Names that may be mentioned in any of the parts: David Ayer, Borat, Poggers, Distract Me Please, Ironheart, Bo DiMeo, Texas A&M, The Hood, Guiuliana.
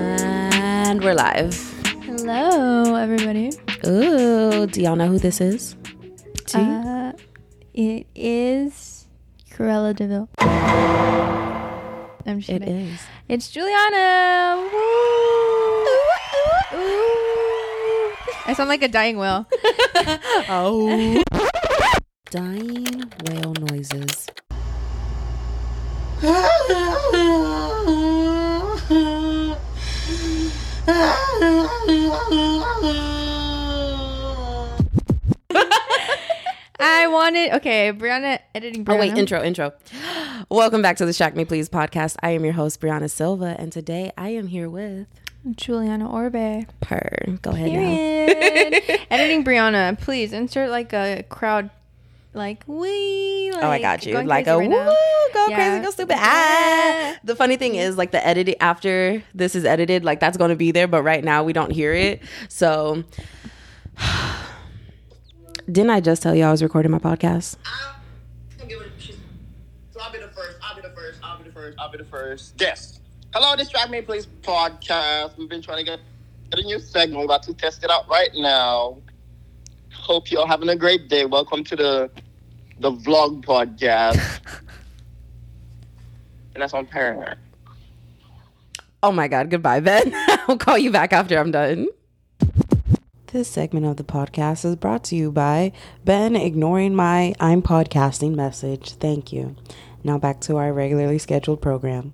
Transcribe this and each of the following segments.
And we're live. Hello, everybody. Ooh, do y'all know who this is? It is Cruella DeVille. I'm kidding. It is. It's Guiuliana. Woo! Ooh, ooh, ooh. I sound like a dying whale. Oh. Dying whale noises. Bryanna editing. Bryanna. Oh wait, intro. Welcome back to the Distract Me Please podcast. I am your host Bryanna Silva, and today I am here with Guiuliana Orbe. Go ahead. Now. Editing Bryanna, please insert like a crowd, like wee. Like, oh, I got you. Like a right woo, go crazy, go stupid. Ah. The funny thing is, like the edit after this is edited, like that's going to be there, but right now we don't hear it. So. Didn't I just tell you I was recording my podcast? I'll be the first guest. Hello, Distract Me Please podcast. We've been trying to get a new segment. We're about to test it out right now. Hope you're having a great day. Welcome to the vlog podcast. And that's on Parent. Oh my God. Goodbye, Ben. I'll call you back after I'm done. This segment of the podcast is brought to you by Ben ignoring my I'm podcasting message. Thank you. Now back to our regularly scheduled program.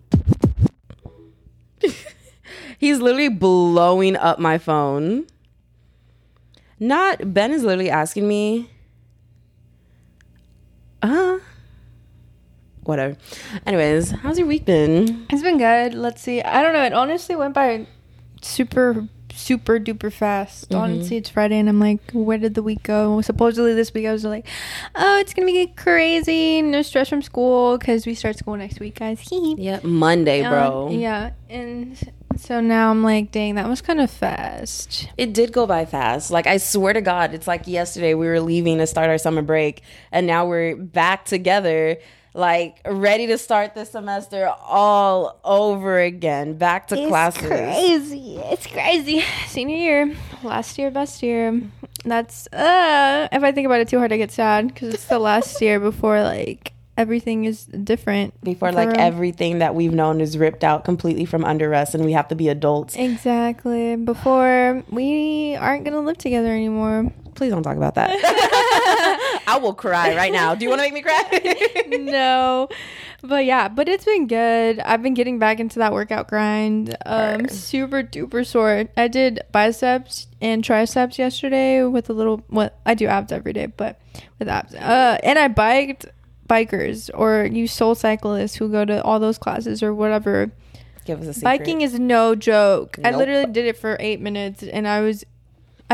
He's literally blowing up my phone. Ben is literally asking me. Whatever. Anyways, how's your week been? It's been good. Let's see. I don't know. It honestly went by super duper fast. Mm-hmm. Honestly, it's Friday and I'm like, where did the week go? Supposedly this week I was like, oh, it's gonna be crazy, no stress from school because we start school next week, guys. Yeah, Monday, bro. Yeah, and so now I'm like, dang, that was kind of fast. It did go by fast. Like, I swear to God, it's like yesterday we were leaving to start our summer break and now we're back together, like ready to start the semester all over again, back to classes. It's crazy. Senior year, last year, best year. That's if I think about it too hard, I get sad because it's the last year before like everything is different, before like everything that we've known is ripped out completely from under us and we have to be adults. Exactly, before we aren't gonna live together anymore. Please don't talk about that. I will cry right now. Do you want to make me cry? No. But yeah, but it's been good. I've been getting back into that workout grind. Super duper sore. I did biceps and triceps yesterday with a little, I do abs every day, but with abs. And I biked bikers or you soul cyclists who go to all those classes or whatever. Give us a secret. Biking is no joke. Nope. I literally did it for 8 minutes and I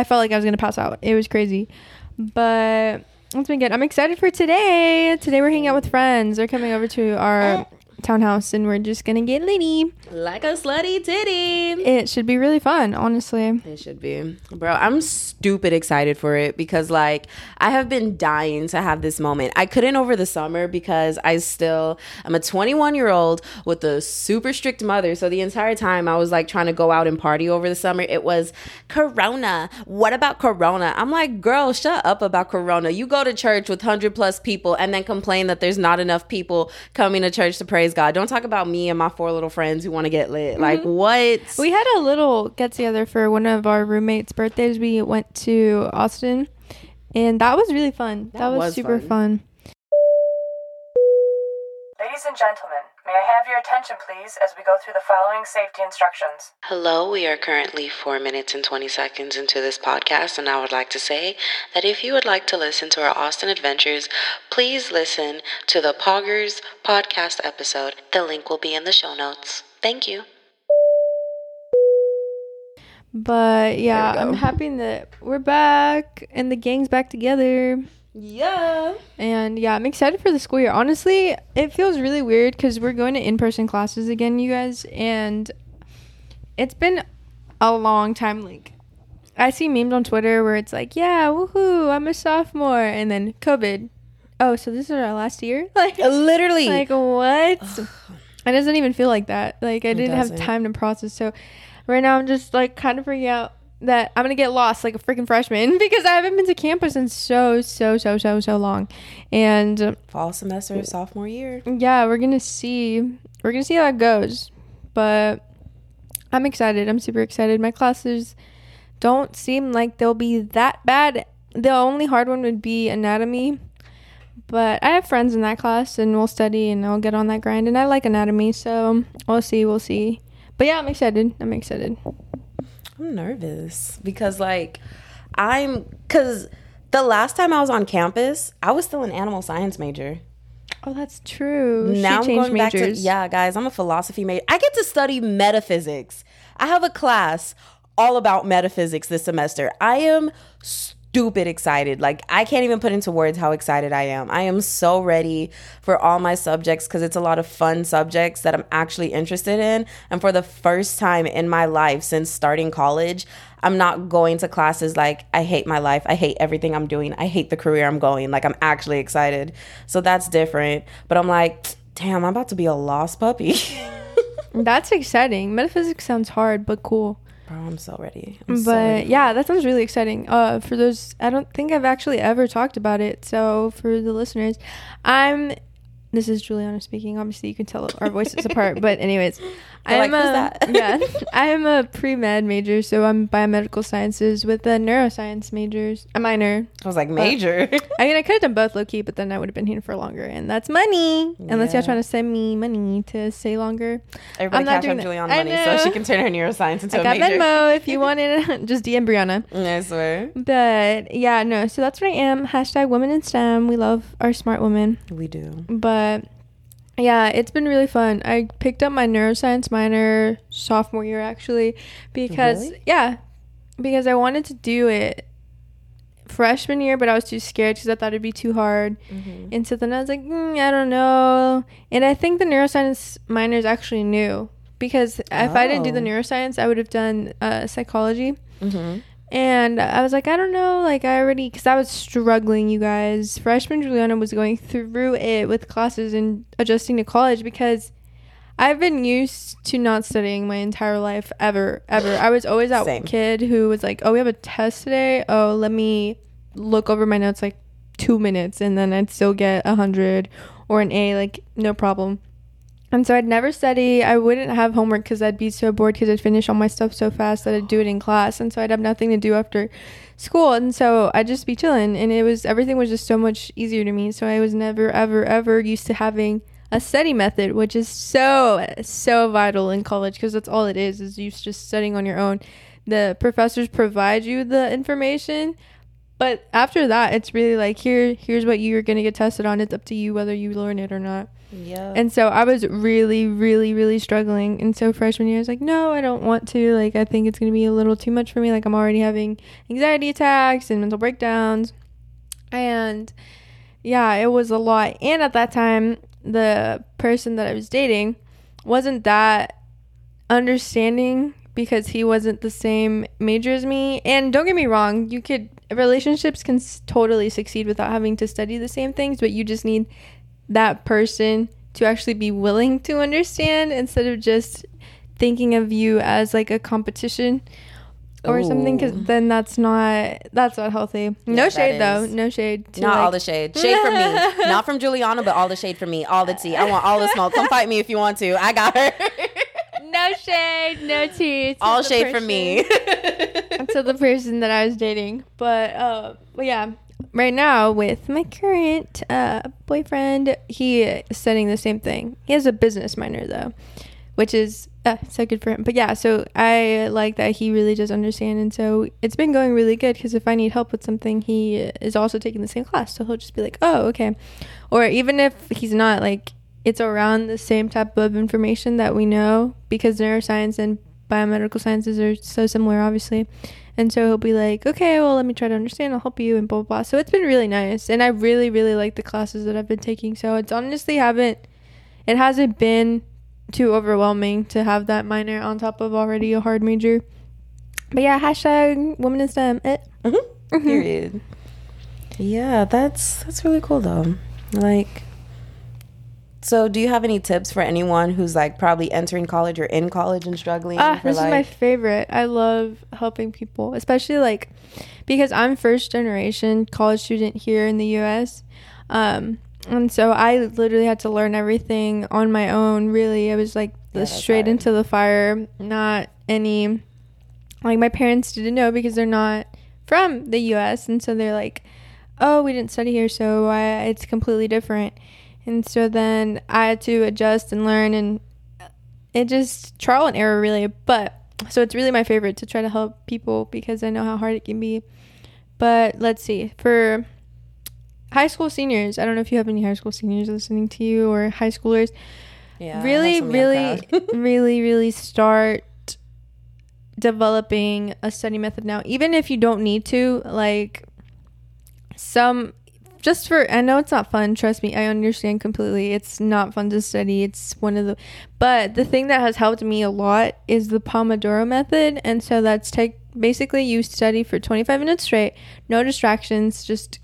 felt like I was going to pass out. It was crazy. But it's been good. I'm excited for today. Today we're hanging out with friends. They're coming over to our townhouse and we're just going to get litty. Like a slutty titty. It should be really fun, honestly. It should be. Bro, I'm stupid excited for it because, like, I have been dying to have this moment. I couldn't over the summer because I'm a 21-year-old with a super strict mother. So the entire time I was, like, trying to go out and party over the summer, it was Corona. What about Corona? I'm like, girl, shut up about Corona. You go to church with 100 plus people and then complain that there's not enough people coming to church to praise God. Don't talk about me and my 4 little friends who want to get lit. Mm-hmm. Like, what? We had a little get together for one of our roommates' birthdays. We went to Austin and that was really fun. That was super fun. Ladies and gentlemen, may I have your attention please as we go through the following safety instructions. Hello, we are currently 4 minutes and 20 seconds into this podcast, and I would like to say that if you would like to listen to our Austin adventures, please listen to the Poggers podcast episode. The link will be in the show notes. Thank you. But yeah, I'm happy that we're back and the gang's back together. Yeah. And yeah, I'm excited for the school year. Honestly, it feels really weird because we're going to in-person classes again, you guys, and it's been a long time. Like, I see memes on Twitter where it's like, yeah, woohoo, I'm a sophomore, and then COVID oh, so this is our last year? Like literally. Like what? It doesn't even feel like that. Like I didn't have time to process. So right now I'm just like kind of freaking out that I'm going to get lost like a freaking freshman because I haven't been to campus in so long. And fall semester of sophomore year. Yeah, we're going to see how it goes. But I'm excited. I'm super excited. My classes don't seem like they'll be that bad. The only hard one would be anatomy. But I have friends in that class and we'll study and I'll get on that grind. And I like anatomy, so we'll see. But yeah, I'm excited. I'm nervous because because the last time I was on campus, I was still an animal science major. Oh, that's true. Now she I'm going majors. Back to, yeah, guys, I'm a philosophy major. I get to study metaphysics. I have a class all about metaphysics this semester. I am stupid excited. Like I can't even put into words how excited I am. I am so ready for all my subjects because it's a lot of fun subjects that I'm actually interested in. And for the first time in my life since starting college, I'm not going to classes like I hate my life. I hate everything I'm doing. I hate the career I'm going. Like I'm actually excited. So that's different. But I'm like, damn, I'm about to be a lost puppy. That's exciting. Metaphysics sounds hard, but cool. Oh, I'm so ready. Yeah, that sounds really exciting. For those, I don't think I've actually ever talked about it. So for the listeners, this is Guiuliana speaking. Obviously, you can tell our voices apart. But anyways, I'm a pre-med major. So I'm biomedical sciences with a neuroscience minor. I was like major. I mean, I could have done both low key, but then I would have been here for longer. And that's money. Yeah. Unless y'all trying to send me money to stay longer. Everybody cash up Guiuliana money so she can turn her neuroscience into a major. I got Venmo if you want it. Just DM Bryanna. I swear. But yeah, no. So that's what I am. #WomenInSTEM. We love our smart women. We do. But yeah, it's been really fun. I picked up my neuroscience minor sophomore year actually because I wanted to do it freshman year, but I was too scared because I thought it'd be too hard. Mm-hmm. And so then I was like, I don't know. And I think the neuroscience minor is actually new because if I didn't do the neuroscience, I would have done psychology. Mm-hmm. And I was like, I don't know, like I already, because I was struggling, you guys. Freshman Guiuliana was going through it with classes and adjusting to college because I've been used to not studying my entire life ever. I was always that kid who was like, oh, we have a test today. Oh, let me look over my notes like 2 minutes and then I'd still get 100 or an A, like no problem. And so I'd never study. I wouldn't have homework because I'd be so bored because I'd finish all my stuff so fast that I'd do it in class. And so I'd have nothing to do after school. And so I'd just be chilling. And everything was just so much easier to me. So I was never, ever, ever used to having a study method, which is so vital in college because that's all it is you just studying on your own. The professors provide you the information. But after that, it's really like, here's what you're going to get tested on. It's up to you whether you learn it or not. Yeah. And so I was really, really, really struggling. And so freshman year, I was like, no, I don't want to. Like, I think it's going to be a little too much for me. Like, I'm already having anxiety attacks and mental breakdowns. And yeah, it was a lot. And at that time, the person that I was dating wasn't that understanding because he wasn't the same major as me. And don't get me wrong, relationships can totally succeed without having to study the same things, but you just need that person to actually be willing to understand instead of just thinking of you as like a competition or something, because then that's not healthy. No shade though. No shade. Not all the shade. Shade from me. Not from Guiuliana, but all the shade from me. All the tea. I want all the smoke. Come fight me if you want to. I got her. No shade, no tea. All shade from me. Until the person that I was dating. But yeah. Right now with my current boyfriend, he is studying the same thing. He has a business minor though, which is so good for him. But yeah, so I like that he really does understand. And so it's been going really good because if I need help with something, he is also taking the same class. So he'll just be like, oh, okay. Or even if he's not, like it's around the same type of information that we know because neuroscience and biomedical sciences are so similar, obviously. And so he'll be like, okay, well, let me try to understand. I'll help you and blah, blah, blah. So it's been really nice. And I really, really like the classes that I've been taking. So it's honestly hasn't been too overwhelming to have that minor on top of already a hard major. But yeah, #WomenInSTEM. Period. Yeah, that's really cool though. Like, so do you have any tips for anyone who's like probably entering college or in college and struggling? This is my favorite. I love helping people, especially like because I'm first generation college student here in the U.S. And so I literally had to learn everything on my own. Really, I was like straight into the fire. Not any, like my parents didn't know because they're not from the U.S. And so they're like, oh, we didn't study here, so it's completely different. And so then I had to adjust and learn, and it just trial and error really. But so it's really my favorite to try to help people because I know how hard it can be. But let's see, for high school seniors, I don't know if you have any high school seniors listening to you or high schoolers. Yeah, really, really start developing a study method now, even if you don't need to. Like some, just for, I know it's not fun, trust me, I understand completely, it's not fun to study, it's one of the, but the thing that has helped me a lot is the Pomodoro method. And so that's basically you study for 25 minutes straight, no distractions, just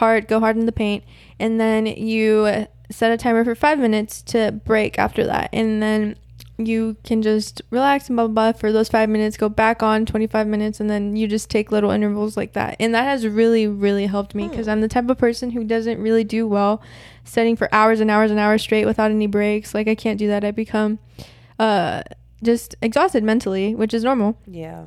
go hard in the paint, and then you set a timer for 5 minutes to break after that, and then you can just relax and blah, blah, blah for those 5 minutes, go back on 25 minutes, and then you just take little intervals like that. And that has really, really helped me because I'm the type of person who doesn't really do well studying for hours and hours and hours straight without any breaks. Like I can't do that. I become just exhausted mentally, which is normal. Yeah.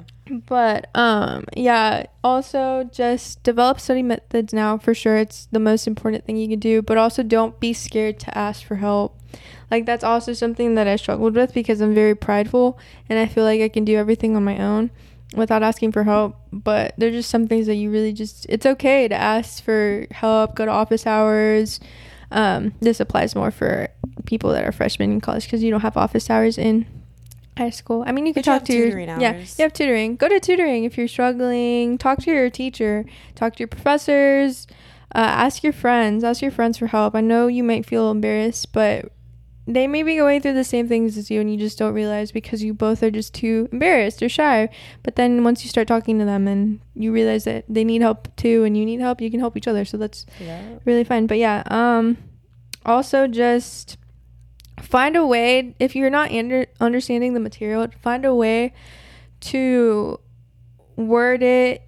But also just develop study methods now for sure. It's the most important thing you can do, but also don't be scared to ask for help. Like that's also something that I struggled with because I'm very prideful and I feel like I can do everything on my own without asking for help. But there's just some things that you really just, it's okay to ask for help, go to office hours. This applies more for people that are freshmen in college because you don't have office hours in high school. I mean, you could talk to your, you have tutoring. Go to tutoring if you're struggling. Talk to your teacher, talk to your professors, ask your friends for help. I know you might feel embarrassed, but they may be going through the same things as you and you just don't realize because you both are just too embarrassed or shy. But then once you start talking to them and you realize that they need help too and you need help, you can help each other. So that's really fun. But yeah, also just find a way, if you're not understanding the material, find a way to word it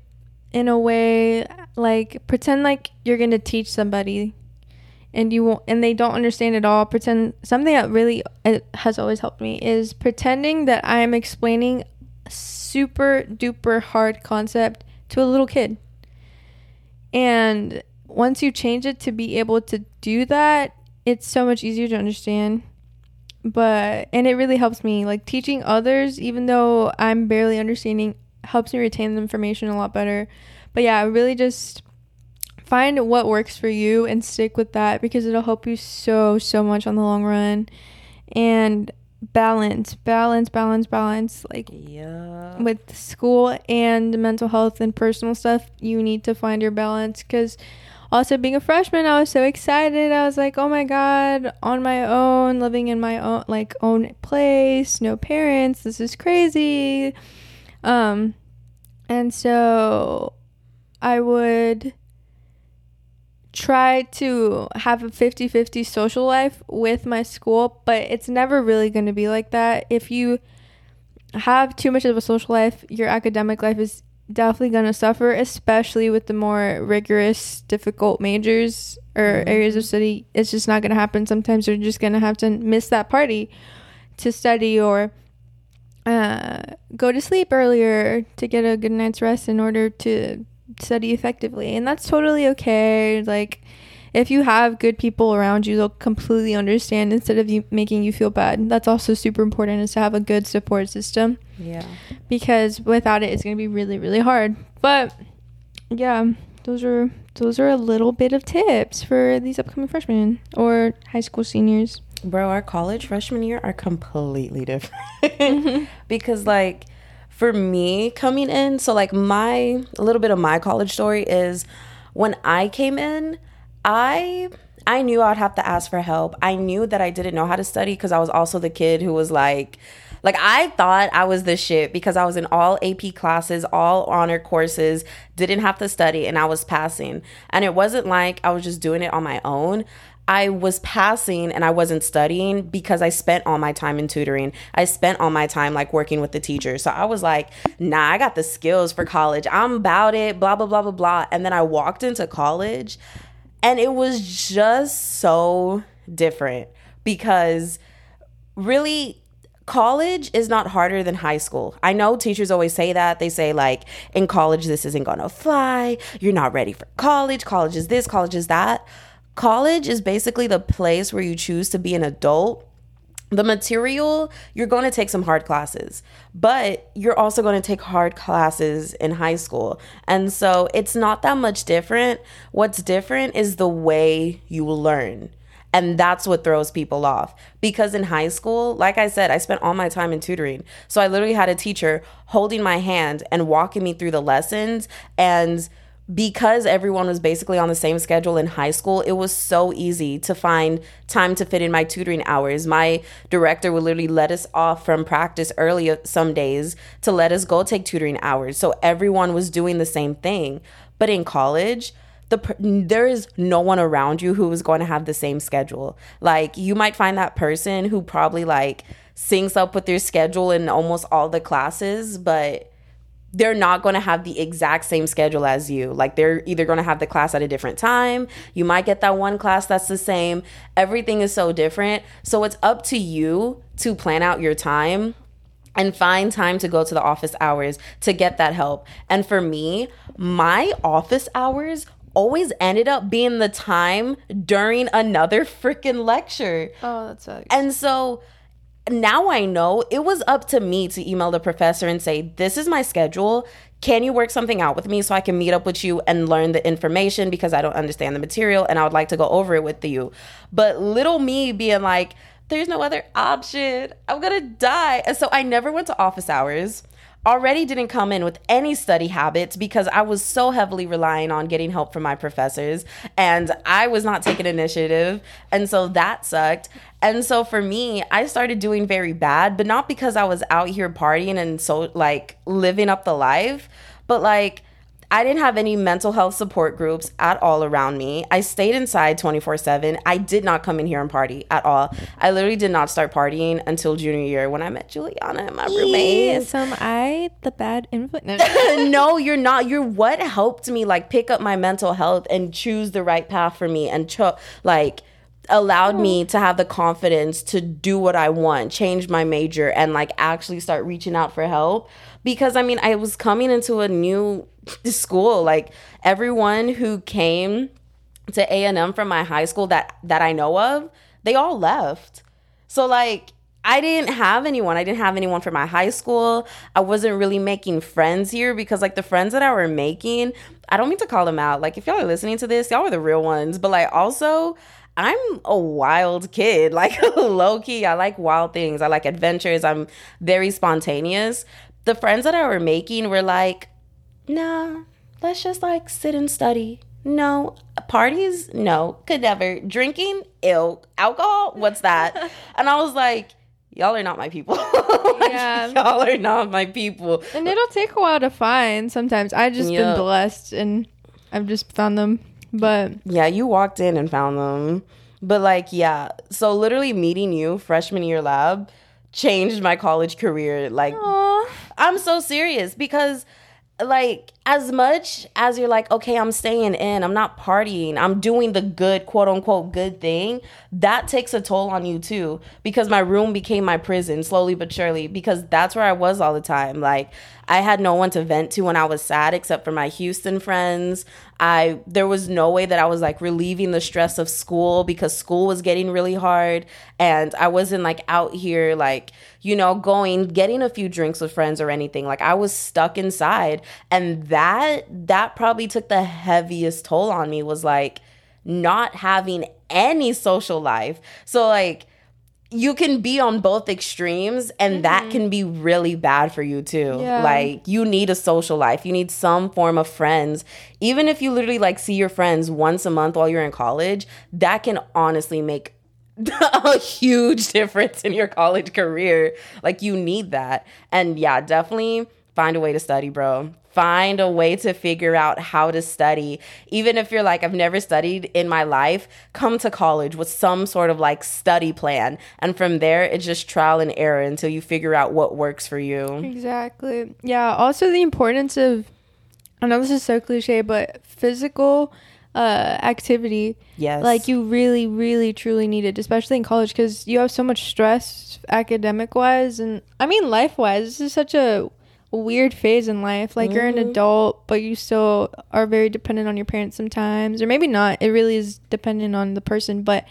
in a way, like pretend like you're going to teach somebody and you won't, and they don't understand at all. Pretend something that really has always helped me is pretending that I am explaining a super duper hard concept to a little kid. And once you change it to be able to do that, it's so much easier to understand. And it really helps me. Like teaching others, even though I'm barely understanding, helps me retain the information a lot better. But yeah, really just find what works for you and stick with that because it'll help you so much on the long run. And balance with school and mental health and personal stuff. You need to find your balance because also being a freshman, I was so excited. I was like, oh my God, on my own, living in my own own place, no parents, this is crazy. And so I would try to have a 50-50 social life with my school, but it's never really going to be like that. If you have too much of a social life, your academic life is definitely going to suffer, especially with the more rigorous, difficult majors or areas of study. It's just not going to happen. Sometimes you're just going to have to miss that party to study or go to sleep earlier to get a good night's rest in order to study effectively, and that's totally okay. Like if you have good people around you, they'll completely understand instead of you making you feel bad. That's also super important, is to have a good support system, because without it, it's going to be really, really hard. But yeah, those are a little bit of tips for these upcoming freshmen or high school seniors. Bro, our college freshman year are completely different because like for me coming in, so like a little bit of my college story is when I came in, I I knew I'd have to ask for help. I knew that I didn't know how to study because I was also the kid who was like I thought I was the shit because I was in all AP classes, all honor courses, didn't have to study, and I was passing. And it wasn't like I was just doing it on my own. I was passing and I wasn't studying because I spent all my time in tutoring. I spent all my time like working with the teacher. So I was like, nah, I got the skills for college. I'm about it, blah, blah, blah, blah, blah. And then I walked into college and it was just so different because really college is not harder than high school. I know teachers always say that. They say like in college, this isn't gonna fly. You're not ready for college. College is this, college is that. College is basically the place where you choose to be an adult. The material, you're going to take some hard classes, but you're also going to take hard classes in high school. And so it's not that much different. What's different is the way you learn. And that's what throws people off. Because in high school, like I said, I spent all my time in tutoring. So I literally had a teacher holding my hand and walking me through the lessons. And because everyone was basically on the same schedule in high school, it was so easy to find time to fit in my tutoring hours. My director would literally let us off from practice early some days to let us go take tutoring hours. So everyone was doing the same thing. But in college, there is no one around you who is going to have the same schedule. Like, you might find that person who probably like syncs up with your schedule in almost all the classes, but they're not going to have the exact same schedule as you. Like, they're either going to have the class at a different time. You might get that one class that's the same. Everything is so different. So it's up to you to plan out your time and find time to go to the office hours to get that help. And for me, my office hours always ended up being the time during another freaking lecture. Oh, that sucks. And so now I know it was up to me to email the professor and say, this is my schedule. Can you work something out with me so I can meet up with you and learn the information because I don't understand the material and I would like to go over it with you. But little me being like, there's no other option. I'm going to die. And so I never went to office hours. Already didn't come in with any study habits because I was so heavily relying on getting help from my professors and I was not taking initiative. And so that sucked. And so for me, I started doing very bad, but not because I was out here partying and so like living up the life, but like I didn't have any mental health support groups at all around me. I stayed inside 24/7. I did not come in here and party at all. I literally did not start partying until junior year when I met Guiuliana and my roommate. So am I the bad influence? No, you're not. You're what helped me like pick up my mental health and choose the right path for me and allowed me to have the confidence to do what I want, change my major, and like actually start reaching out for help. Because I mean, I was coming into a new school. Like, everyone who came to A&M from my high school that I know of, they all left. So like, I didn't have anyone. I didn't have anyone from my high school. I wasn't really making friends here because like the friends that I were making, I don't mean to call them out. Like, if y'all are listening to this, y'all are the real ones. But like, also, I'm a wild kid, like low key. I like wild things. I like adventures. I'm very spontaneous. The friends that I were making were like, nah, let's just like sit and study. No, parties? No, could never. Drinking? Ew. Alcohol? What's that? And I was like, y'all are not my people. Like, yeah. Y'all are not my people. And it'll take a while to find sometimes. I've just been blessed and I've just found them. But yeah, you walked in and found them. But like, yeah, so literally meeting you freshman year lab changed my college career. Like, aww. I'm so serious because like, as much as you're like, okay, I'm staying in, I'm not partying, I'm doing the good, quote unquote, good thing, that takes a toll on you too. Because my room became my prison slowly but surely, because that's where I was all the time. Like, I had no one to vent to when I was sad except for my Houston friends. There was no way that I was like relieving the stress of school because school was getting really hard and I wasn't like out here like, you know, getting a few drinks with friends or anything. Like, I was stuck inside, and that probably took the heaviest toll on me, was like not having any social life. So like, you can be on both extremes, and mm-hmm. that can be really bad for you too. Yeah. Like, you need a social life. You need some form of friends. Even if you literally like see your friends once a month while you're in college, that can honestly make a huge difference in your college career. Like, you need that. And yeah, definitely find a way to study, bro. Find a way to figure out how to study. Even if you're like, I've never studied in my life, come to college with some sort of like study plan. And from there, it's just trial and error until you figure out what works for you. Exactly. Yeah. Also, the importance of, I know this is so cliche, but physical activity. Yes. Like, you really, really, truly need it, especially in college, because you have so much stress academic wise. And I mean, life wise, this is such a weird phase in life, like, mm-hmm. you're an adult but you still are very dependent on your parents sometimes, or maybe not, it really is dependent on the person, but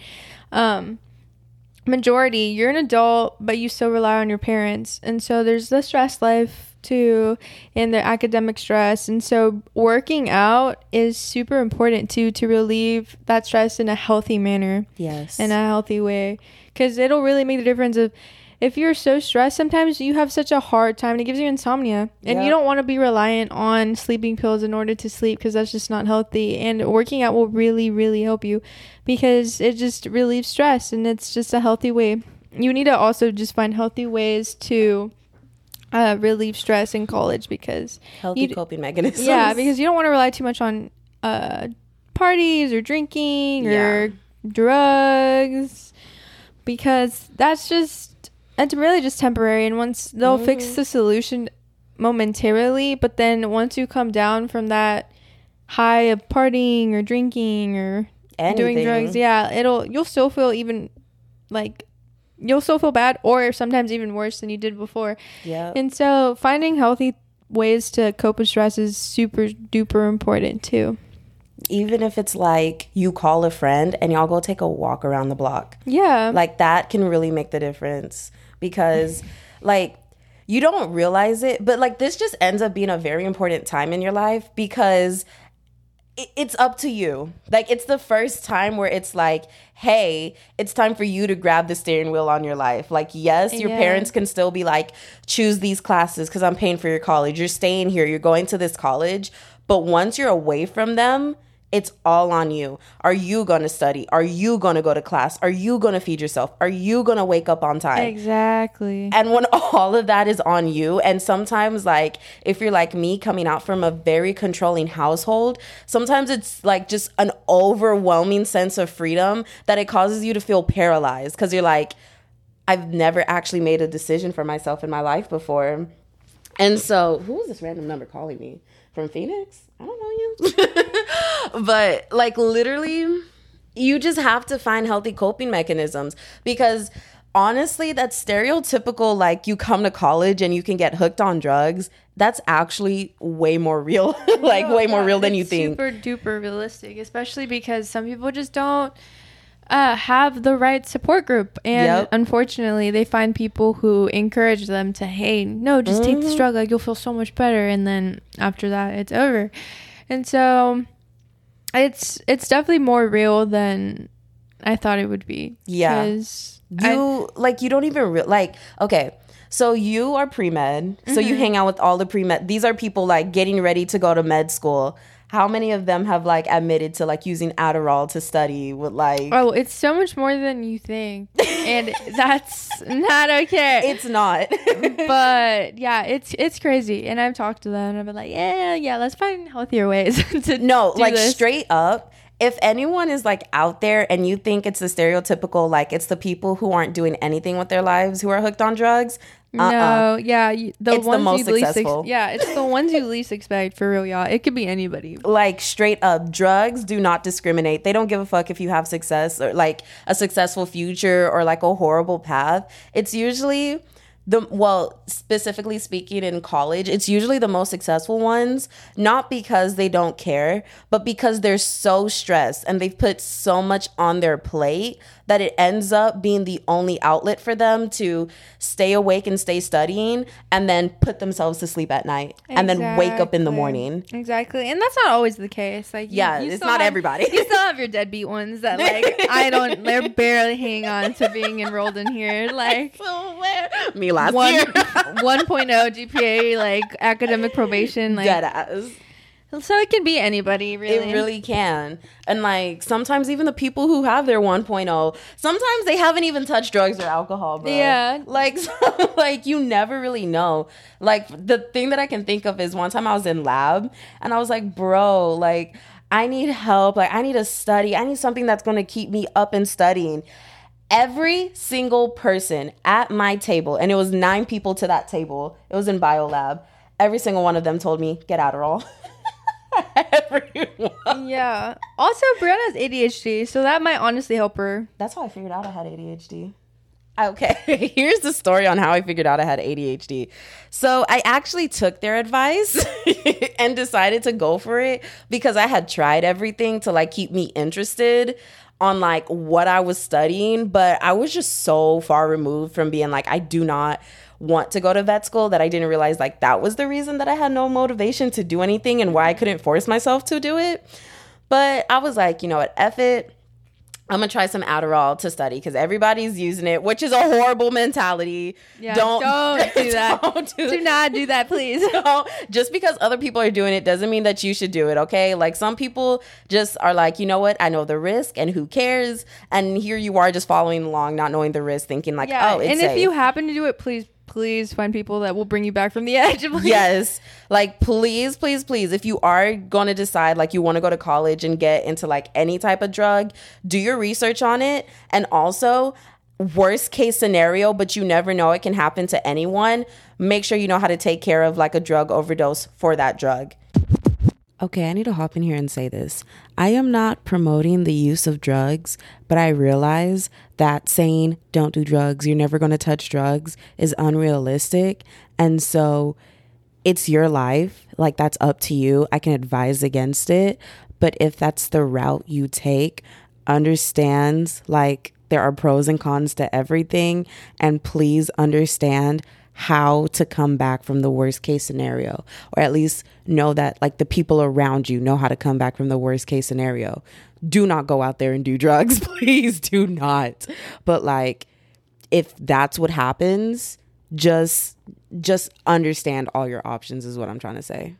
majority you're an adult but you still rely on your parents, and so there's the stress life too and the academic stress, and so working out is super important too to relieve that stress in a healthy manner. Yes, in a healthy way, because it'll really make the difference of if you're so stressed, sometimes you have such a hard time and it gives you insomnia, and you don't want to be reliant on sleeping pills in order to sleep, because that's just not healthy. And working out will really, really help you, because it just relieves stress and it's just a healthy way. You need to also just find healthy ways to relieve stress in college, because healthy coping mechanisms. Yeah, because you don't want to rely too much on parties or drinking or drugs, because that's just, it's really just temporary, and once they'll fix the solution momentarily, but then once you come down from that high of partying or drinking or anything, doing drugs, you'll still feel even like you'll still feel bad, or sometimes even worse than you did before. Yeah. And so finding healthy ways to cope with stress is super duper important too. Even if it's like you call a friend and y'all go take a walk around the block. Yeah. Like, that can really make the difference, because like you don't realize it, but like this just ends up being a very important time in your life, because it's up to you. Like, it's the first time where it's like, hey, it's time for you to grab the steering wheel on your life. Like, yes, your parents can still be like, choose these classes because I'm paying for your college. You're staying here. You're going to this college. But once you're away from them, it's all on you. Are you going to study? Are you going to go to class? Are you going to feed yourself? Are you going to wake up on time? Exactly. And when all of that is on you, and sometimes, like, if you're like me coming out from a very controlling household, sometimes it's like just an overwhelming sense of freedom that it causes you to feel paralyzed, because you're like, I've never actually made a decision for myself in my life before. And so, who is this random number calling me? From Phoenix? I don't know you. But like, literally, you just have to find healthy coping mechanisms, because honestly, that stereotypical like you come to college and you can get hooked on drugs, that's actually way more real. More real than you think. Super duper realistic, especially because some people just don't have the right support group, and unfortunately they find people who encourage them to, hey, no, just take this drug, like you'll feel so much better, and then after that it's over. And so it's definitely more real than I thought it would be. You don't even like, okay, so you are pre-med, so you hang out with all the pre-med, these are people like getting ready to go to med school. How many of them have like admitted to like using Adderall to study with like... Oh, it's so much more than you think. And that's not okay. It's not. But yeah, it's crazy. And I've talked to them and I've been like, yeah, let's find healthier ways to do this. Straight up. If anyone is like out there and you think it's the stereotypical, like it's the people who aren't doing anything with their lives who are hooked on drugs... No, yeah, it's the ones you least expect, for real, y'all. It could be anybody. Like, straight up, drugs do not discriminate. They don't give a fuck if you have success or like a successful future or like a horrible path. It's usually specifically speaking in college, it's usually the most successful ones, not because they don't care, but because they're so stressed and they've put so much on their plate that it ends up being the only outlet for them to stay awake and stay studying and then put themselves to sleep at night and then wake up in the morning. Exactly. And that's not always the case. Like, you it's not everybody. You still have your deadbeat ones that like, they're barely hanging on to being enrolled in here. Like me last year. 1.0 GPA, like academic probation. Like, deadass. So it can be anybody, really. It really can. And, like, sometimes even the people who have their 1.0, sometimes they haven't even touched drugs or alcohol, bro. Yeah. Like, so, like, you never really know. Like, the thing that I can think of is one time I was in lab, and I was like, bro, like, I need help. Like, I need to study. I need something that's going to keep me up and studying. Every single person at my table, and it was 9 people to that table. It was in biolab. Every single one of them told me, get Adderall. Everyone. Yeah. Also, Brianna's ADHD, so that might honestly help her. That's how I figured out I had ADHD. Okay. Here's the story on how I figured out I had ADHD. So I actually took their advice and decided to go for it because I had tried everything to like keep me interested on like what I was studying, but I was just so far removed from being like, I do not want to go to vet school that I didn't realize like that was the reason that I had no motivation to do anything and why I couldn't force myself to do it. But I was like, you know what, F it. I'm going to try some Adderall to study because everybody's using it, which is a horrible mentality. Yeah, don't do that. Do not do that, please. Just because other people are doing it doesn't mean that you should do it, okay? Like some people just are like, you know what? I know the risk and who cares? And here you are just following along, not knowing the risk, thinking like, oh, it's safe. And if you happen to do it, please find people that will bring you back from the edge. Yes. Like, please. If you are going to decide, like, you want to go to college and get into, like, any type of drug, do your research on it. And also, worst case scenario, but you never know, it can happen to anyone. Make sure you know how to take care of, like, a drug overdose for that drug. Okay, I need to hop in here and say this. I am not promoting the use of drugs, but I realize that saying don't do drugs, you're never going to touch drugs is unrealistic. And so it's your life. Like that's up to you. I can advise against it. But if that's the route you take, understand like there are pros and cons to everything. And please understand how to come back from the worst case scenario, or at least know that like the people around you know how to come back from the worst case scenario. Do not go out there and do drugs. Please do not. But like, if that's what happens, just understand all your options is what I'm trying to say.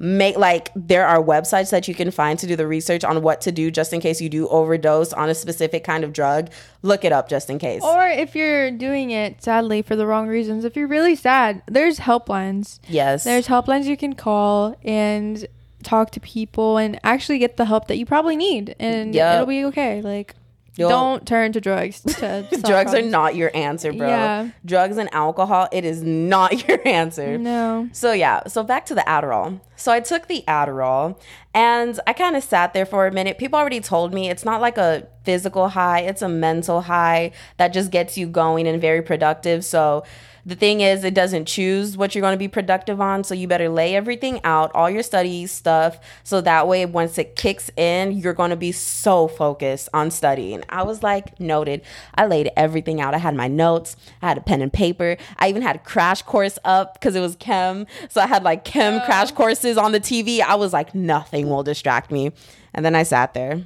Make like there are websites that you can find to do the research on what to do just in case you do overdose on a specific kind of drug. Look it up just in case. Or if you're doing it sadly for the wrong reasons, if you're really sad, there's helplines. Yes, there's helplines you can call and talk to people and actually get the help that you probably need, and it'll be okay. Like don't turn to drugs to drugs are not your answer, bro. Yeah. Drugs and alcohol, it is not your answer. No. So yeah, so back to the Adderall. So I took the Adderall and I kind of sat there for a minute. People already told me it's not like a physical high, it's a mental high that just gets you going and very productive. So the thing is, it doesn't choose what you're going to be productive on. So you better lay everything out, all your study stuff. So that way, once it kicks in, you're going to be so focused on studying. I was like, noted. I laid everything out. I had my notes. I had a pen and paper. I even had a crash course up because it was chem. So I had like chem crash courses on the TV. I was like, nothing will distract me. And then I sat there.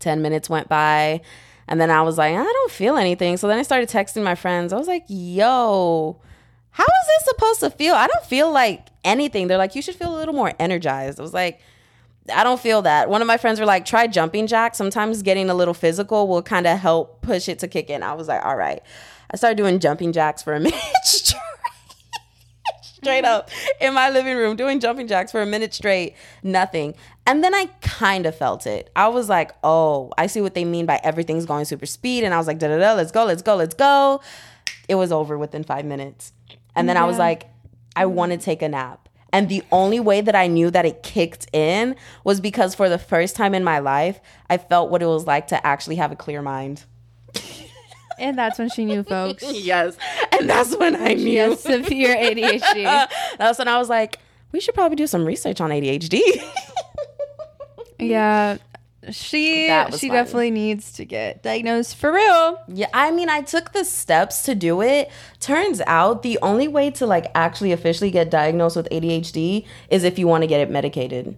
10 minutes went by. And then I was like, I don't feel anything. So then I started texting my friends. I was like, yo, how is this supposed to feel? I don't feel like anything. They're like, you should feel a little more energized. I was like, I don't feel that. One of my friends were like, try jumping jacks. Sometimes getting a little physical will kind of help push it to kick in. I was like, all right. I started doing jumping jacks for a minute straight up in my living room, doing jumping jacks for a minute straight, nothing. And then I kind of felt it. I was like, oh, I see what they mean by everything's going super speed. And I was like, let's go. It was over within 5 minutes. And then I was like, I want to take a nap. And the only way that I knew that it kicked in was because for the first time in my life, I felt what it was like to actually have a clear mind. And that's when she knew, folks. Yes. And that's when I knew. Yes, severe ADHD. That's when I was like, we should probably do some research on ADHD. Yeah. She definitely needs to get diagnosed for real. Yeah, I mean, I took the steps to do it. Turns out the only way to like actually officially get diagnosed with ADHD is if you want to get it medicated.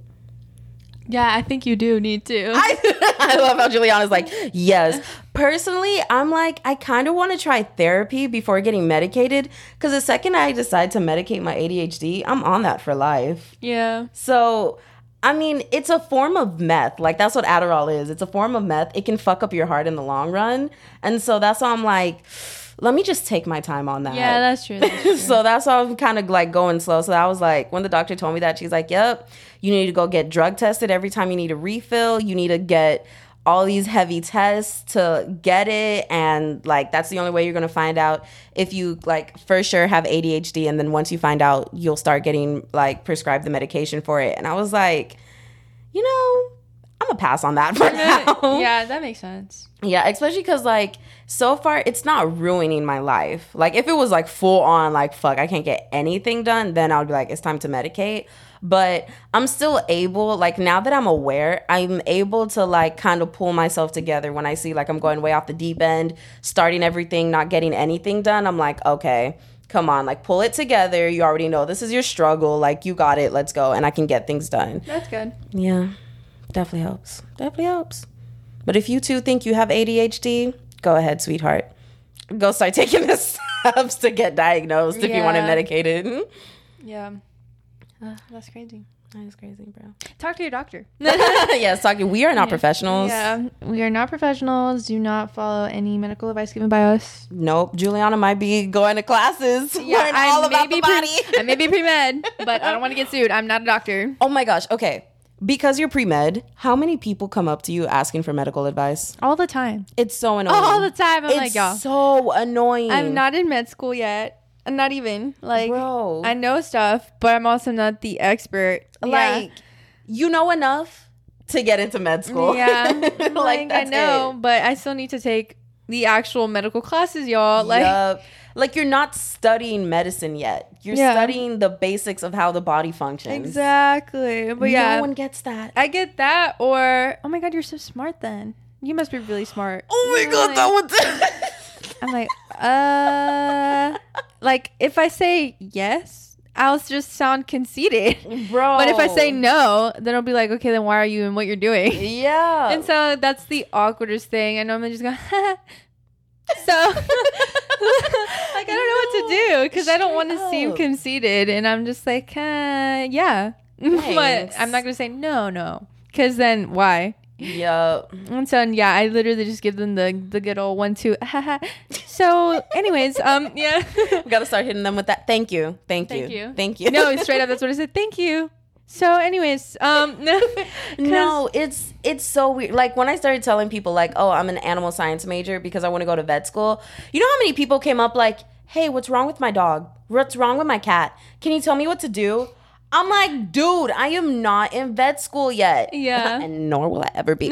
Yeah, I think you do need to. I love how Guiuliana's like, yes. Personally, I'm like, I kind of want to try therapy before getting medicated, because the second I decide to medicate my ADHD, I'm on that for life. Yeah. So, I mean, it's a form of meth. Like, that's what Adderall is. It's a form of meth. It can fuck up your heart in the long run. And so that's why I'm like, let me just take my time on that. Yeah, that's true. That's true. So that's why I'm kind of like going slow. So I was like, when the doctor told me that, she's like, yep, you need to go get drug tested every time you need a refill. You need to get all these heavy tests to get it. And like, that's the only way you're going to find out if you like for sure have ADHD. And then once you find out, you'll start getting like prescribed the medication for it. And I was like, you know, I'm gonna pass on that for now. Yeah, that makes sense. Yeah, especially because like so far it's not ruining my life. Like if it was like full on like fuck, I can't get anything done, then I would be like, it's time to medicate. But I'm still able, like now that I'm aware, I'm able to like kind of pull myself together when I see like I'm going way off the deep end, starting everything, not getting anything done. I'm like, okay, come on, like pull it together. You already know this is your struggle. Like you got it. Let's go. And I can get things done. That's good. Yeah. Definitely helps. Definitely helps. But if you too think you have ADHD, go ahead, sweetheart. Go start taking the steps to get diagnosed if you want it medicated. Yeah. That's crazy. That is crazy, bro. Talk to your doctor. Yes, talk. We are not professionals. Yeah, we are not professionals. Do not follow any medical advice given by us. Nope. Guiuliana might be going to classes. Yeah, learn all about the body. I may be pre-med, but I don't want to get sued. I'm not a doctor. Oh my gosh. Okay. Because you're pre-med, how many people come up to you asking for medical advice? All the time. It's so annoying. All the time. It's like, y'all, so annoying. I'm not in med school yet. I'm not even. Like, bro. I know stuff, but I'm also not the expert. Like, you know enough to get into med school. Yeah. like I know, but I still need to take the actual medical classes, y'all. Like, like you're not studying medicine yet. You're studying the basics of how the body functions. Exactly. But no one gets that. I get that. Or, oh my God, you're so smart then. You must be really smart. Oh my God, like, that one. I'm like, like if I say yes, I'll just sound conceited. Bro. But if I say no, then I'll be like, okay, then why are you and what you're doing? Yeah. And so that's the awkwardest thing. I normally just go, so like I don't know what to do because I don't want to seem conceited, and I'm just like yeah, but I'm not gonna say no because then why? Yep. And so I literally just give them the good old 1-2 so anyways we gotta start hitting them with that thank you no, straight up, that's what I said. Thank you. So anyways, no, it's so weird. Like when I started telling people like, oh, I'm an animal science major because I want to go to vet school. You know how many people came up like, hey, what's wrong with my dog? What's wrong with my cat? Can you tell me what to do? I'm like, dude, I am not in vet school yet. Yeah. And nor will I ever be.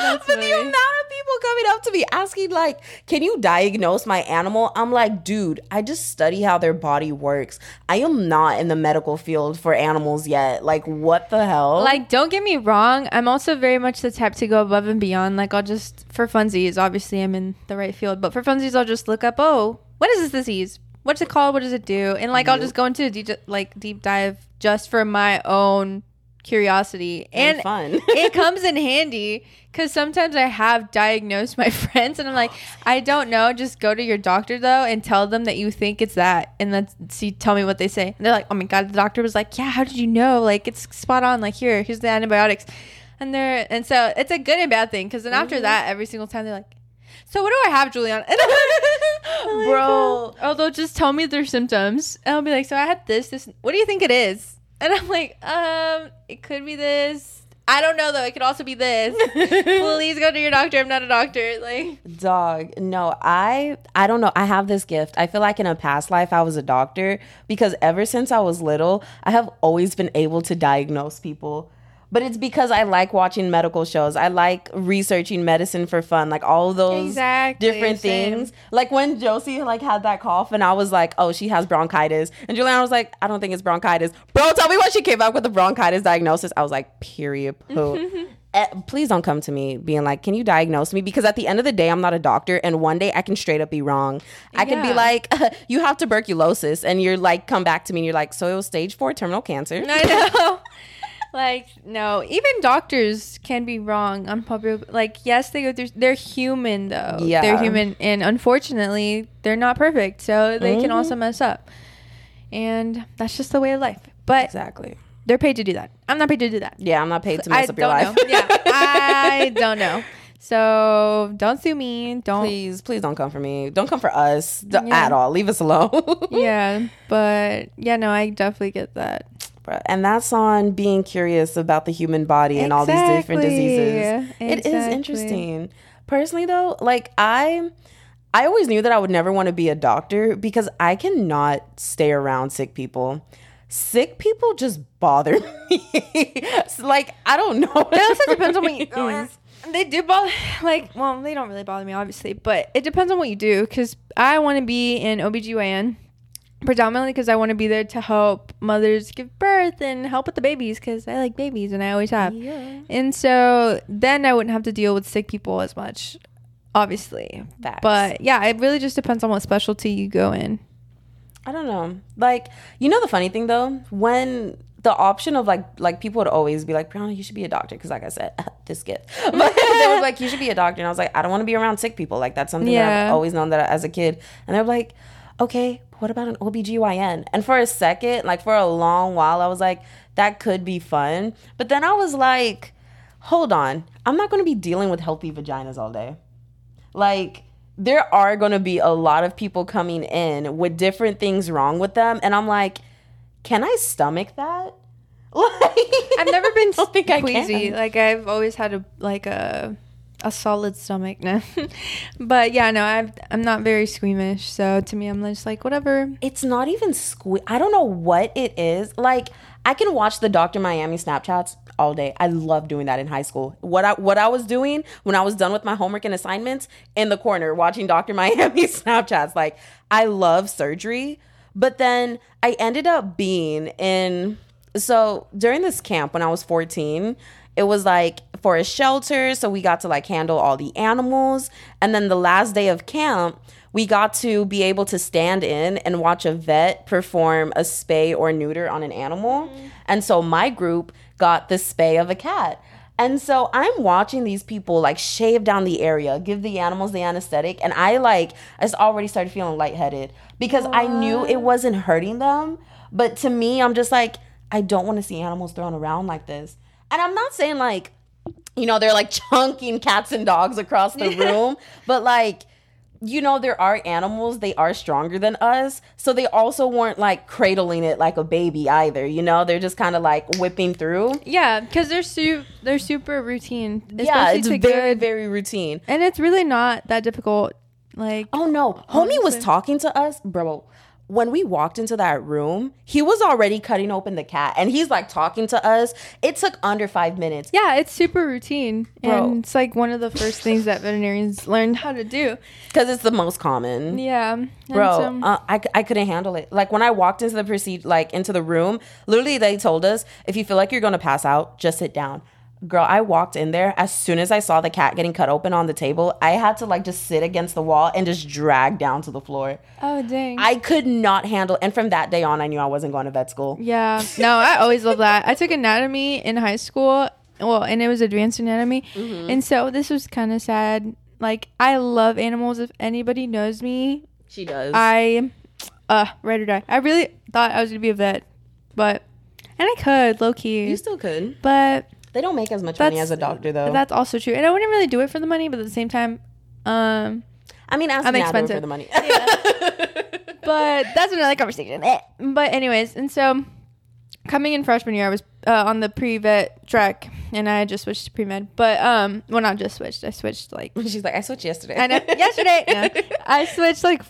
But the amount of people coming up to me asking like, can you diagnose my animal? I'm like, dude, I just study how their body works. I am not in the medical field for animals yet. Like, what the hell? Like, don't get me wrong. I'm also very much the type to go above and beyond. Like, I'll just, for funsies, obviously I'm in the right field, but for funsies, I'll just look up, oh, what is this disease? What's it called? What does it do? And like, I'll just go into a deep dive just for my own curiosity and fun. It comes in handy because sometimes I have diagnosed my friends and I'm like, I don't know, just go to your doctor though and tell them that you think it's that, and let's see, tell me what they say. And they're like, oh my God, the doctor was like, yeah, how did you know? Like, it's spot on. Like, here's the antibiotics. And so it's a good and bad thing because then after that, every single time they're like, so what do I have, Guiuliana? And I'm like, bro, although just tell me their symptoms and I'll be like, so I had this, what do you think it is? And I'm like, it could be this. I don't know, though. It could also be this. Please go to your doctor. I'm not a doctor. Like, dog. No, I don't know. I have this gift. I feel like in a past life, I was a doctor because ever since I was little, I have always been able to diagnose people. But it's because I like watching medical shows. I like researching medicine for fun. Like all those different things. Like when Josie like had that cough and I was like, oh, she has bronchitis. And Juliana was like, I don't think it's bronchitis. Bro, tell me when she came up with a bronchitis diagnosis. I was like, period, poo. Please don't come to me being like, can you diagnose me? Because at the end of the day, I'm not a doctor. And one day I can straight up be wrong. I can be like, you have tuberculosis. And you're like, come back to me. And you're like, so it was stage 4 terminal cancer. I know. Like, no, even doctors can be wrong on public. Like, yes, they go through. They're human, though. Yeah. They're human. And unfortunately, they're not perfect. So they can also mess up. And that's just the way of life. But exactly. They're paid to do that. I'm not paid to do that. Yeah, I'm not paid to mess up your life. Yeah, I don't know. So don't sue me. Don't. Please don't come for me. Don't come for us at all. Leave us alone. But yeah, no, I definitely get that. And that's on being curious about the human body and all these different diseases. It is interesting. Personally, though, like I always knew that I would never want to be a doctor because I cannot stay around sick people. Sick people just bother me. Like, I don't know. It also depends on what you do. They do bother, like, well, they don't really bother me, obviously, but it depends on what you do, because I want to be in OBGYN. Predominantly because I want to be there to help mothers give birth and help with the babies, because I like babies and I always have. Yeah. And so then I wouldn't have to deal with sick people as much, obviously. Facts. But yeah, it really just depends on what specialty you go in. I don't know. Like, you know the funny thing, though? When the option of like people would always be like, Bryanna, you should be a doctor. Because like I said, this gift. But they were like, you should be a doctor. And I was like, I don't want to be around sick people. Like, that's something that I've always known that as a kid. And they're like, okay, what about an OBGYN? And for a second, like for a long while, I was like, that could be fun. But then I was like, hold on. I'm not going to be dealing with healthy vaginas all day. Like, there are going to be a lot of people coming in with different things wrong with them. And I'm like, can I stomach that? Like, I've never been queasy. Like, I've always had a solid stomach now. But yeah, no, I'm not very squeamish, so to me I'm just like, whatever. It's not even I don't know what it is. Like, I can watch the Dr. Miami Snapchats all day. I love doing that in high school. What I was doing when I was done with my homework and assignments, in the corner watching Dr. Miami Snapchats. Like, I love surgery. But then I ended up being so during this camp when I was 14, it was like for a shelter, so we got to like handle all the animals. And then the last day of camp, we got to be able to stand in and watch a vet perform a spay or neuter on an animal. And so my group got the spay of a cat. And so I'm watching these people like shave down the area, give the animals the anesthetic. And I just already started feeling lightheaded because I knew it wasn't hurting them. But to me, I'm just like, I don't want to see animals thrown around like this. And I'm not saying like, you know, they're like chunking cats and dogs across the room. But like, you know, there are animals. They are stronger than us. So they also weren't like cradling it like a baby either. You know, they're just kind of like whipping through. Yeah, because they're super routine. Yeah, it's very, very routine. And it's really not that difficult. Like, oh, no. Homie was talking to us. Bro. When we walked into that room, he was already cutting open the cat and he's like talking to us. It took under 5 minutes. Yeah, it's super routine. Bro. And it's like one of the first things that veterinarians learn how to do. Because it's the most common. Yeah. Bro, and so, I couldn't handle it. Like when I walked into the into the room, literally they told us, if you feel like you're going to pass out, just sit down. Girl, I walked in there. As soon as I saw the cat getting cut open on the table, I had to like just sit against the wall and just drag down to the floor. Oh, dang. I could not handle. And from that day on, I knew I wasn't going to vet school. Yeah. No, I always loved that. I took anatomy in high school. Well, and it was advanced anatomy. Mm-hmm. And so this was kind of sad. Like, I love animals. If anybody knows me. She does. I, ride or die. I really thought I was going to be a vet. But, and I could, low key. You still could. But. They don't make as much money as a doctor, though. That's also true. And I wouldn't really do it for the money, but at the same time, I mean, I'm expensive for the money. Yeah. But that's another conversation. But anyways, and so coming in freshman year, I was on the pre-vet track, and I just switched to pre-med. But, I switched, like... She's like, I switched yesterday. I know. Yesterday! No. I switched, like,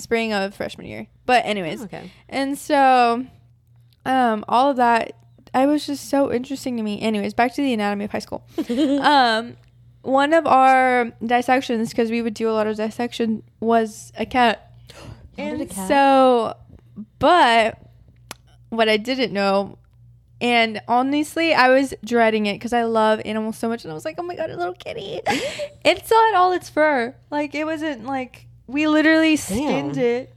spring of freshman year. But anyways. Oh, okay. And so all of that... I was just so interesting to me. Anyways, back to the anatomy of high school. One of our dissections, because we would do a lot of dissection, was a cat. And a cat. So, but what I didn't know, and honestly, I was dreading it because I love animals so much. And I was like, oh my God, a little kitty. It still had all its fur. Like, it wasn't like, we literally skinned it.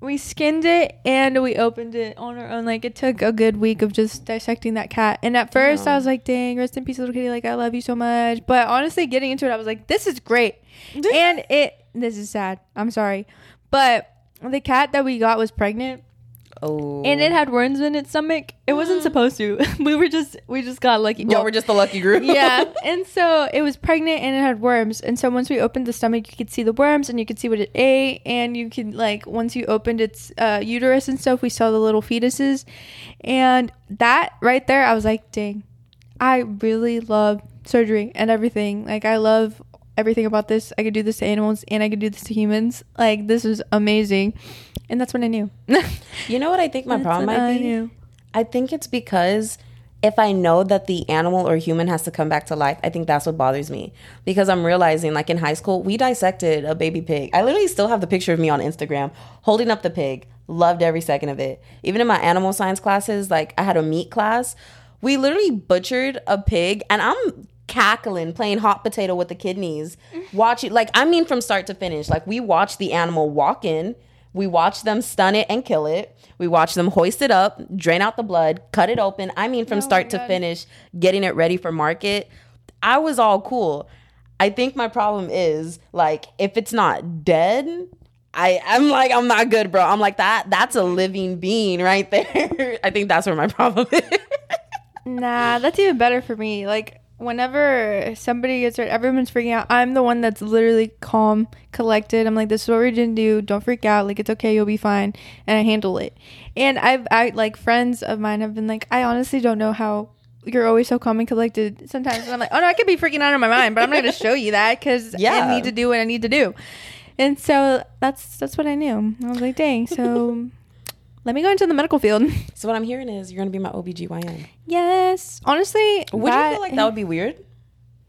We skinned it and we opened it on our own. Like, it took a good week of just dissecting that cat. And at first I was like, dang, rest in peace, little kitty. Like, I love you so much. But honestly, getting into it, I was like, this is great. And this is sad. I'm sorry. But the cat that we got was pregnant. Oh. And it had worms in its stomach. It wasn't supposed to. We just got lucky. Y'all were just the lucky group. Yeah. And so it was pregnant and it had worms. And so once we opened the stomach, you could see the worms and you could see what it ate. And you could, like, once you opened its uterus and stuff, we saw the little fetuses. And that right there, I was like, dang, I really love surgery and everything. Like, I love everything about this. I could do this to animals and I could do this to humans. Like, this is amazing. And that's when I knew. You know what I think my problem might be? I think it's because if I know that the animal or human has to come back to life, I think that's what bothers me. Because I'm realizing, like, in high school, we dissected a baby pig. I literally still have the picture of me on Instagram holding up the pig. Loved every second of it. Even in my animal science classes, like, I had a meat class. We literally butchered a pig. And I'm cackling, playing hot potato with the kidneys. Watching, like, I mean, from start to finish. Like, we watched the animal walk in. We watch them stun it and kill it. We watch them hoist it up, drain out the blood, cut it open. I mean, from start to finish, getting it ready for market. I was all cool. I think my problem is, like, if it's not dead, I'm like, I'm not good, bro. I'm like, that's a living being right there. I think that's where my problem is. Nah, that's even better for me. Like, whenever somebody gets hurt, everyone's freaking out. I'm the one that's literally calm, collected. I'm like, this is what we're gonna do. Don't freak out. Like, it's okay. You'll be fine. And I handle it. And I like, friends of mine have been like, I honestly don't know how you're always so calm and collected sometimes. And I'm like, oh no, I could be freaking out of my mind, but I'm not gonna show you that because I need to do what I need to do. And so that's what I knew. I was like, dang. So. Let me go into the medical field. So what I'm hearing is you're going to be my OBGYN. Yes. Honestly. Would you feel like that would be weird?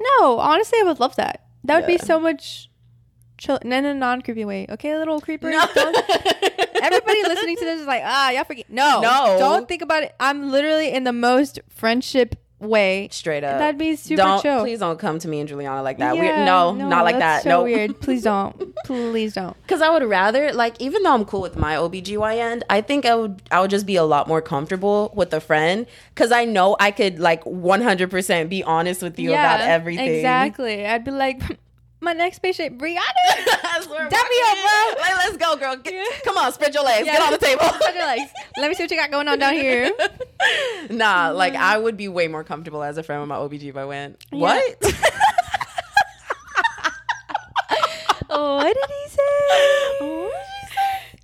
No. Honestly, I would love that. That would be so much chill. In a non-creepy way. Okay, little creeper? No. Everybody listening to this is like, y'all forget. No. Don't think about it. I'm literally in the most friendship way. Straight up. That'd be super chill. Please don't come to me and Guiuliana like that. Yeah, weird. No, not like that. So weird. Please don't. Please don't. Because I would rather, like, even though I'm cool with my OBGYN, I think I would just be a lot more comfortable with a friend because I know I could, like, 100% be honest with you about everything. Exactly. I'd be like, my next patient, Bryanna. Debbie, bro. Like, let's go, girl. Come on, spread your legs. Get on the table. Spread your legs. Let me see what you got going on down here. Nah, like, I would be way more comfortable as a friend with my OBGYN. Yeah. What? What did he say? What did he say?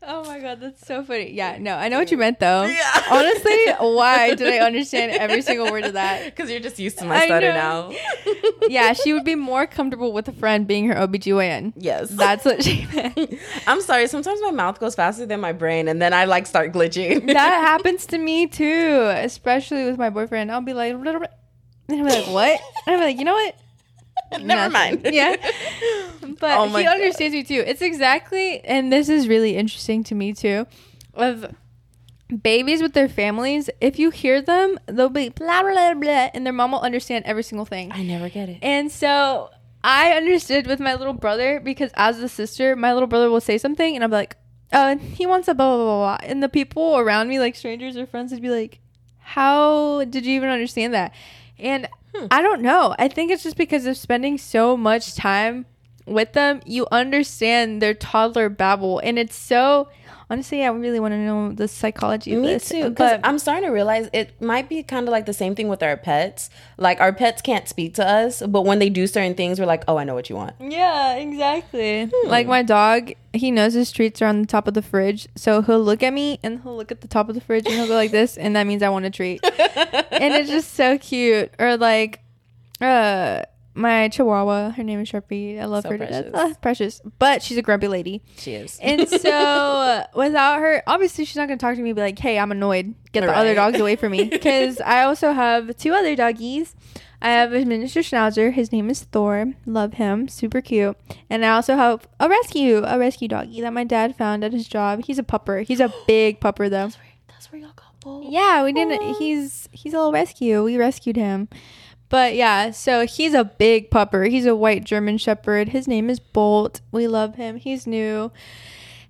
Oh my God, that's so funny. Yeah, no, I know what you meant though. Yeah. Honestly, why did I understand every single word of that? Because you're just used to my stutter now. Yeah, she would be more comfortable with a friend being her OBGYN. Yes. That's what she meant. I'm sorry. Sometimes my mouth goes faster than my brain and then I like start glitching. That happens to me too, especially with my boyfriend. I'll be like, and I'm like, what? And I'm like, you know what? Never mind. Yeah. But he understands me too. It's exactly, and this is really interesting to me too, of babies with their families. If you hear them, they'll be blah, blah, blah, and their mom will understand every single thing. I never get it. And so I understood with my little brother because as the sister, my little brother will say something and I'm like, he wants a blah, blah, blah, blah. And the people around me, like strangers or friends, would be like, how did you even understand that? And I don't know. I think it's just because of spending so much time with them, you understand their toddler babble. And it's so, honestly, I really want to know the psychology of this. Me too, because I'm starting to realize it might be kind of like the same thing with our pets. Like, our pets can't speak to us, but when they do certain things, we're like, oh, I know what you want. Yeah, exactly. Like, my dog, he knows his treats are on the top of the fridge, so he'll look at me and he'll look at the top of the fridge and he'll go like this, and that means I want a treat. And it's just so cute. Or like my chihuahua, her name is Sharpie. I love her to death. Precious. But she's a grumpy lady. She is. And so without her, obviously she's not going to talk to me and be like, hey, I'm annoyed. Get the other dogs away from me. Because I also have two other doggies. I have a miniature schnauzer. His name is Thor. Love him. Super cute. And I also have a rescue doggie that my dad found at his job. He's a pupper. He's a big pupper, though. That's where y'all got both. Yeah, we didn't. He's a little rescue. We rescued him. But yeah, so he's a big pupper. He's a white German shepherd. His name is Bolt. We love him. He's new.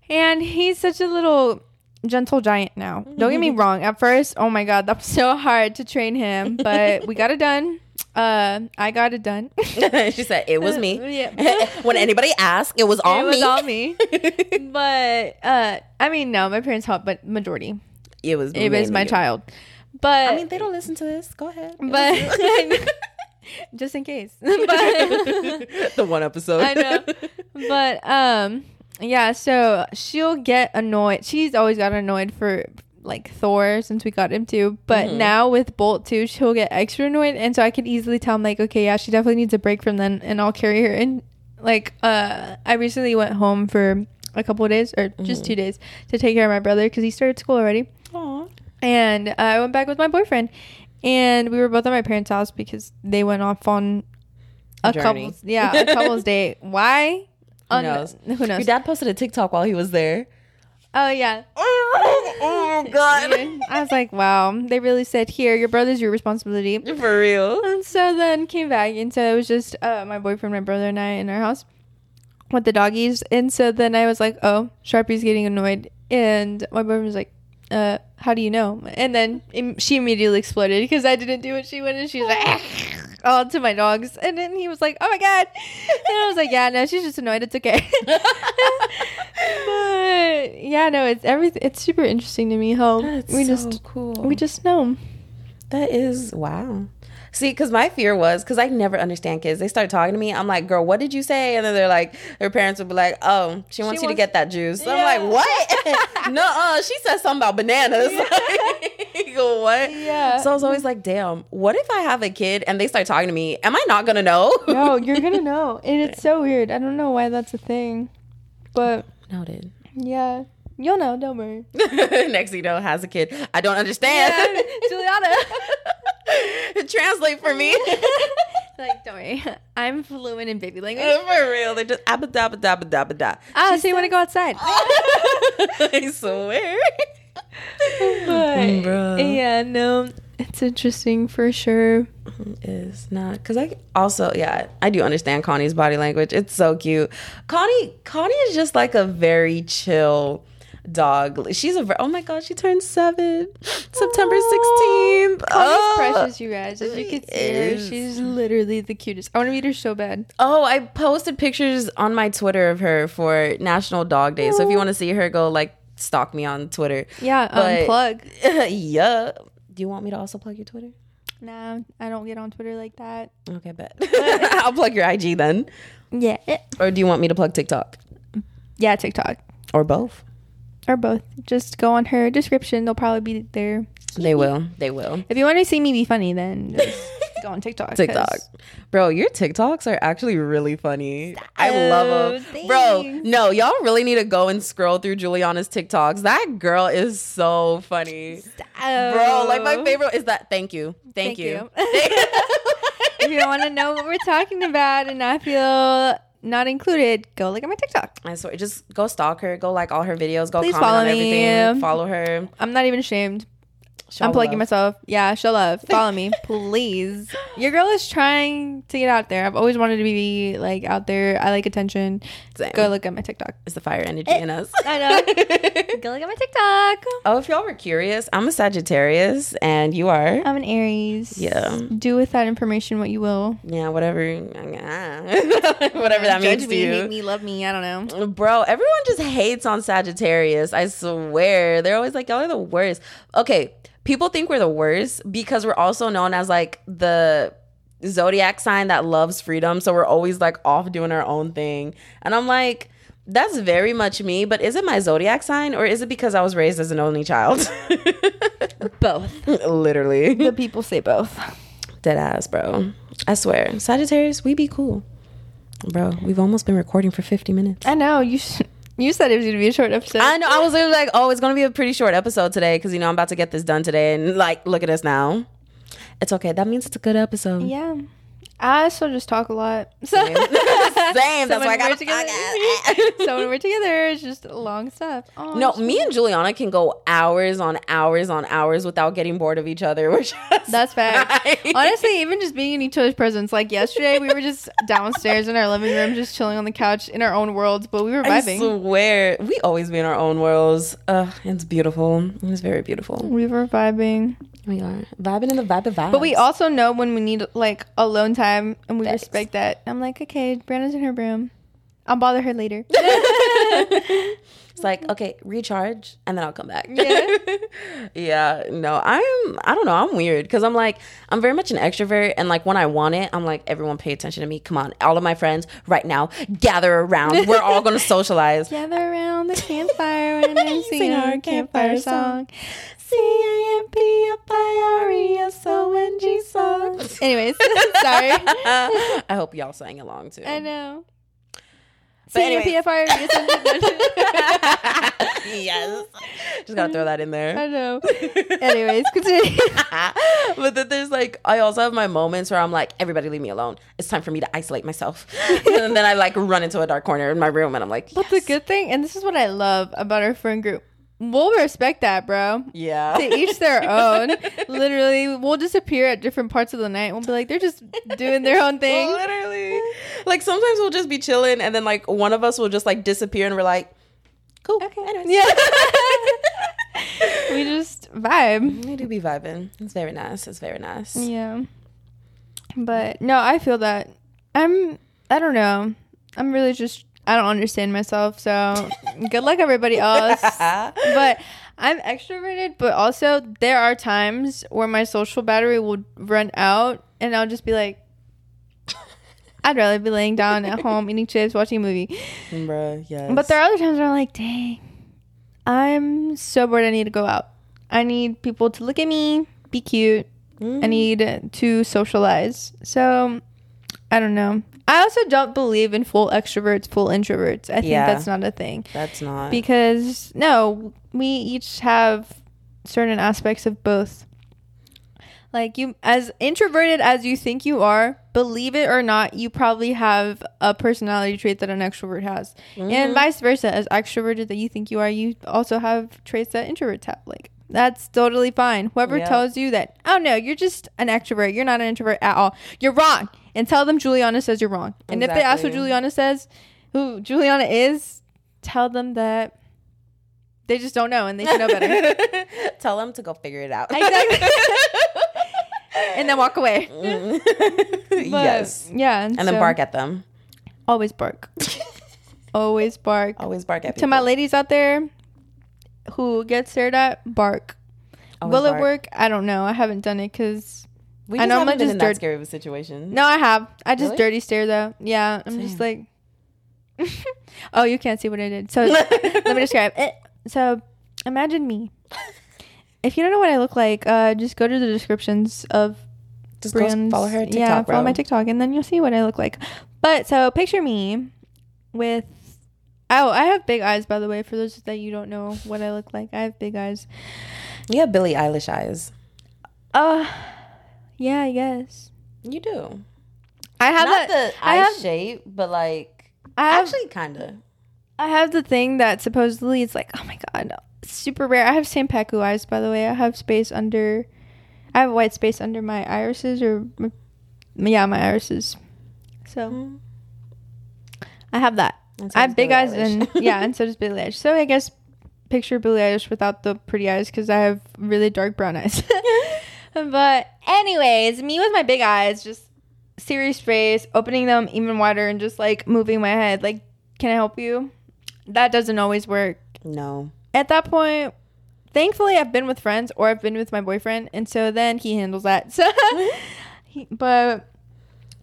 And he's such a little gentle giant now. Don't get me wrong. At first, oh my God, that was so hard to train him. But we got it done. I got it done. She said, it was me. When anybody asked, it was all me. But, I mean, no, my parents helped, but majority. It was my child. But I mean, they don't listen to this. Go ahead. But just in case. But, the one episode. I know. But yeah, so she'll get annoyed. She's always gotten annoyed for like Thor since we got him too. But now with Bolt too, she'll get extra annoyed. And so I can easily tell I'm like, okay, yeah, she definitely needs a break from then, and I'll carry her. And like I recently went home for a couple of days or just 2 days to take care of my brother because he started school already. Aww. And I went back with my boyfriend, and we were both at my parents' house because they went off on a couple's date. Why? Who knows? Your dad posted a TikTok while he was there. Oh yeah. Oh God. I was like, wow. They really said, here, your brother's your responsibility. For real. And so then came back, and so it was just my boyfriend, my brother, and I in our house with the doggies. And so then I was like, oh, Sharpie's getting annoyed, and my boyfriend was like, how do you know? And then she immediately exploded because I didn't do what she wanted. She was like, all to my dogs. And then he was like, oh my God. And I was like, yeah, no, she's just annoyed. It's okay. But yeah, no, it's everything. It's super interesting to me how we just know. That is wow. See, because my fear was, because I never understand kids. They start talking to me. I'm like, girl, what did you say? And then they're like, their parents would be like, oh, she wants you to get that juice. So yeah. I'm like, what? No, she said something about bananas. Yeah. Like, what? Yeah. So I was always like, damn, what if I have a kid and they start talking to me? Am I not going to know? No, you're going to know. And it's so weird. I don't know why that's a thing. But. Noted. Yeah. You'll know. Don't worry. Next, you know, has a kid. I don't understand. Yeah, Guiuliana. Translate for me. Like, don't worry, I'm fluent in baby language. For real, they're just abba dabba dabba dabba da. Oh, so you want to go outside? I swear. But, yeah, no, it's interesting for sure. It is not because I do understand Connie's body language. It's so cute. Connie is just like a very chill dog. She's oh my God, she turned 7 September 16th. Oh, precious, you guys. As you can see her, she's literally the cutest. I want to meet her so bad. Oh, I posted pictures on my Twitter of her for National Dog Day. So if you want to see her, go like stalk me on Twitter. Yeah, plug. Yeah. Do you want me to also plug your Twitter? No, I don't get on Twitter like that. Okay, bet. I'll plug your IG then. Yeah. Or do you want me to plug TikTok? Yeah, TikTok. Or both. Or both. Just go on her description. They'll probably be there. They will. If you want to see me be funny, then just go on TikTok. TikTok. Bro, your TikToks are actually really funny. Stop. I love them. Thanks. Bro, no, y'all really need to go and scroll through Guiuliana's TikToks. That girl is so funny. Stop. Bro, like my favorite is that. Thank you. Thank you. If you want to know what we're talking about and I feel not included, go look at my TikTok. I swear, just go stalk her, go like all her videos, go please comment follow on everything. Me. Follow her. I'm not even ashamed. Show I'm plugging love. Myself. Yeah, show love. Follow me, please. Your girl is trying to get out there. I've always wanted to be like out there. I like attention. Same. Go look at my TikTok. It's the fire energy in us. I know. Go look at my TikTok. Oh, if y'all were curious, I'm a Sagittarius and you are? I'm an Aries. Yeah. Do with that information what you will. Yeah, whatever. Whatever that means to you. Make me, love me. I don't know. Bro, everyone just hates on Sagittarius. I swear. They're always like, y'all are the worst. Okay. People think we're the worst because we're also known as like the zodiac sign that loves freedom. So we're always like off doing our own thing. And I'm like, that's very much me. But is it my zodiac sign or is it because I was raised as an only child? Both. Literally. The people say both. Dead ass, bro. I swear, Sagittarius, we be cool. Bro, we've almost been recording for 50 minutes. I know. You said it was going to be a short episode. I know. I was literally like, oh, it's going to be a pretty short episode today because, you know, I'm about to get this done today. And, like, look at us now. It's okay. That means it's a good episode. Yeah. I still just talk a lot. So. Same. That's why I got a podcast. So when we're together, it's just long stuff. Oh, no, me and Guiuliana can go hours on hours on hours without getting bored of each other. We're just That's fact. Right. Honestly, even just being in each other's presence. Like yesterday, we were just downstairs in our living room, just chilling on the couch in our own worlds, but we were vibing. I swear. We always be in our own worlds. It's beautiful. It's very beautiful. We were vibing. We are vibing in the vibe of vibes. But we also know when we need, like, alone time, and we Thanks. Respect that. I'm like, okay, Bryanna's in her room. I'll bother her later. It's like, okay, recharge, and then I'll come back. Yeah. Yeah. No, I don't know. I'm weird because I'm like, I'm very much an extrovert, and, like, when I want it, I'm like, everyone pay attention to me. Come on. All of my friends right now, gather around. We're all going to socialize. Gather around the campfire and I sing our campfire song. C-A-M-P-F-I-R-E-S-O-N-G song. Anyways, sorry. I hope y'all sang along too. I know. C-A-M-P-F-I-R-E-S-O-N-G. Yes. Just gotta throw that in there. I know. Anyways, continue. But then there's, like, I also have my moments where I'm like, everybody leave me alone. It's time for me to isolate myself. And then I, like, run into a dark corner in my room and I'm like, yes. But the good thing, and this is what I love about our friend group, we'll respect that, bro. Yeah. To each their own. Literally, we'll disappear at different parts of the night. We'll be like, they're just doing their own thing. Literally. Like, sometimes we'll just be chilling, and then, like, one of us will just, like, disappear, and we're like, cool. Okay. Anyways. Yeah. We just vibe. We do be vibing. It's very nice. It's very nice. Yeah. But, no, I feel that. I don't know. I'm really just... I don't understand myself, so good luck everybody else. But I'm extroverted, but also there are times where my social battery will run out and I'll just be like, I'd rather be laying down at home eating chips, watching a movie. Bruh, yes. But there are other times where I'm like, dang, I'm so bored, I need to go out. I need people to look at me, be cute. I need to socialize. So I don't know. I also don't believe in full extroverts, full introverts. I think that's not a thing. That's not. Because, no, we each have certain aspects of both. Like, you, as introverted as you think you are, believe it or not, you probably have a personality trait that an extrovert has. Mm-hmm. And vice versa. As extroverted that you think you are, you also have traits that introverts have. Like, that's totally fine. Whoever tells you that, oh, no, you're just an extrovert, you're not an introvert at all, you're wrong. And tell them Guiuliana says you're wrong. And if they ask what Guiuliana says, who Guiuliana is, tell them that they just don't know and they should know better. Tell them to go figure it out. Exactly. And then walk away. But, yes. Yeah. And then bark at them. Always bark. Always bark. Always bark at people. To my ladies out there who get stared at, bark. Always Will bark. It work? I don't know. I haven't done it because... I know I'm not just in that scary of a situation. No, I have. I just dirty stare though. Yeah, I'm just like, oh, you can't see what I did. So let me describe it. So imagine me. If you don't know what I look like, just go to the descriptions of brands. Follow her TikTok. Yeah, follow my TikTok, and then you'll see what I look like. But so picture me with. Oh, I have big eyes, by the way. For those that you don't know what I look like, I have big eyes. You have Billie Eilish eyes. Yeah, I guess. You do. I have not that, the eye shape, but like I have, actually kind of. I have the thing that supposedly it's like, oh my god, it's super rare. I have Sanpaku eyes, by the way. I have space under. I have white space under my irises, or my irises. So I have that. I have big eyes, and and so does Billie Eilish. So I guess picture Billie Eilish without the pretty eyes, because I have really dark brown eyes. But anyways, me with my big eyes, just serious face, opening them even wider and just like moving my head like, can I help you? That doesn't always work. No. At that point, thankfully I've been with friends, or I've been with my boyfriend, and so then he handles that. So but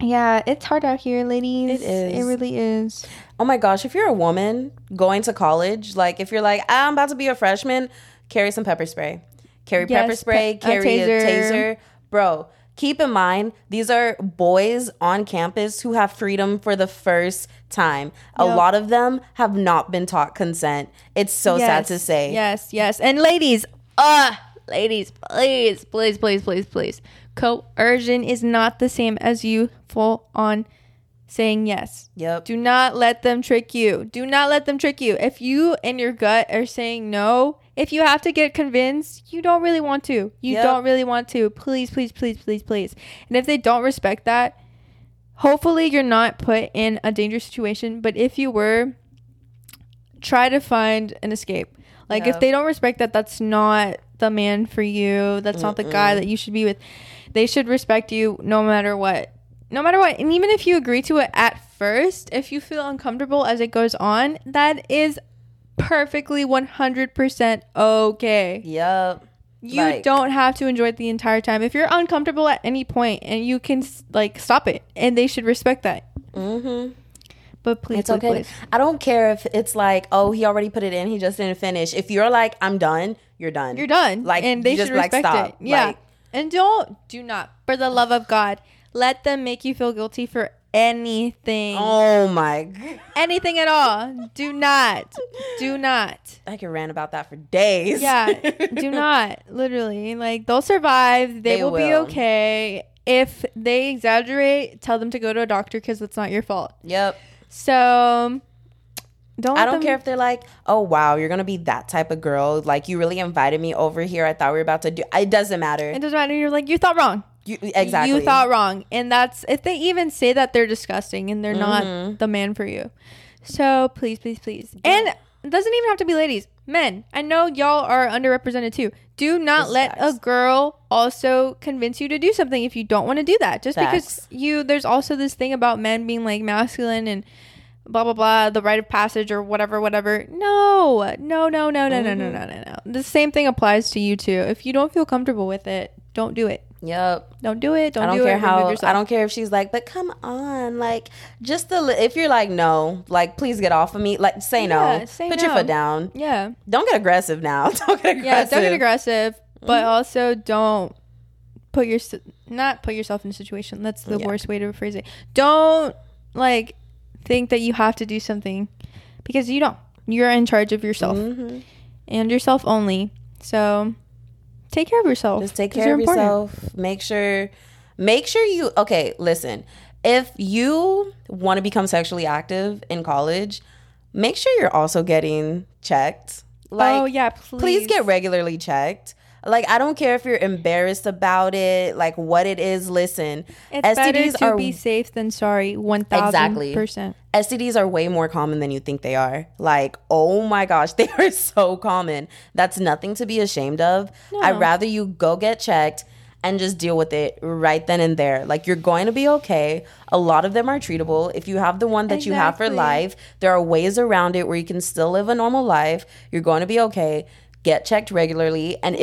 yeah, it's hard out here, ladies. It is. It really is. Oh my gosh, if you're a woman going to college, like if you're like, I'm about to be a freshman, carry some pepper spray. Carry pepper spray, carry a taser. Bro, Keep in mind, these are boys on campus who have freedom for the first time. Yep. A lot of them have not been taught consent. It's so sad to say. Yes. And ladies, please. Coercion is not the same as you full on saying yes. Yep. Do not let them trick you. If you in your gut are saying no, if you have to get convinced, you don't really want to. Please. And if they don't respect that, hopefully you're not put in a dangerous situation. But if you were, try to find an escape. Like, if they don't respect that, that's not the man for you. That's not the guy that you should be with. They should respect you no matter what. And even if you agree to it at first, if you feel uncomfortable as it goes on, that is perfectly 100% okay. Yep. You don't have to enjoy it the entire time. If you're uncomfortable at any point, and you can stop it, and they should respect that. Mm-hmm. But please, it's okay. Please. I don't care if it's he already put it in, he just didn't finish. If you're I'm done, you're done. You're done. And they should respect it. Yeah. And do not, for the love of God, let them make you feel guilty for anything. Oh my God. Anything at all. Do not. I could rant about that for days. Yeah. Do not. Literally. They'll survive. They will be okay. If they exaggerate, tell them to go to a doctor because it's not your fault. Yep. So... I don't care if they're oh, wow, you're going to be that type of girl. You really invited me over here. I thought we were about to do... It doesn't matter. It doesn't matter. You're you thought wrong. Exactly. You thought wrong. And that's... If they even say that, they're disgusting and they're not the man for you. So, please. Yeah. And it doesn't even have to be ladies. Men. I know y'all are underrepresented too. Do not let a girl also convince you to do something if you don't want to do that. Just because you... There's also this thing about men being masculine and... blah blah blah, the rite of passage or whatever. No. The same thing applies to you too. If you don't feel comfortable with it, don't do it. Yep. I don't care if she's but come on, if you're no, please get off of me. Say no. Put your foot down. Yeah. Don't get aggressive now. Yeah, don't get aggressive, but also don't put yourself in a situation. That's the worst way to rephrase it. Don't think that you have to do something because you don't. You're in charge of yourself and yourself only. So take care of yourself. Just take care of yourself. Important. Make sure you... Okay, listen. If you want to become sexually active in college, make sure you're also getting checked. Oh, yeah, please. Please get regularly checked. I don't care if you're embarrassed about it, what it is. Listen, it's STDs better to be safe than sorry, 1,000%. Exactly. STDs are way more common than you think they are. Oh my gosh, they are so common. That's nothing to be ashamed of. No. I'd rather you go get checked and just deal with it right then and there. You're going to be okay. A lot of them are treatable. If you have the one that you have for life, there are ways around it where you can still live a normal life. You're going to be okay. Get checked regularly, and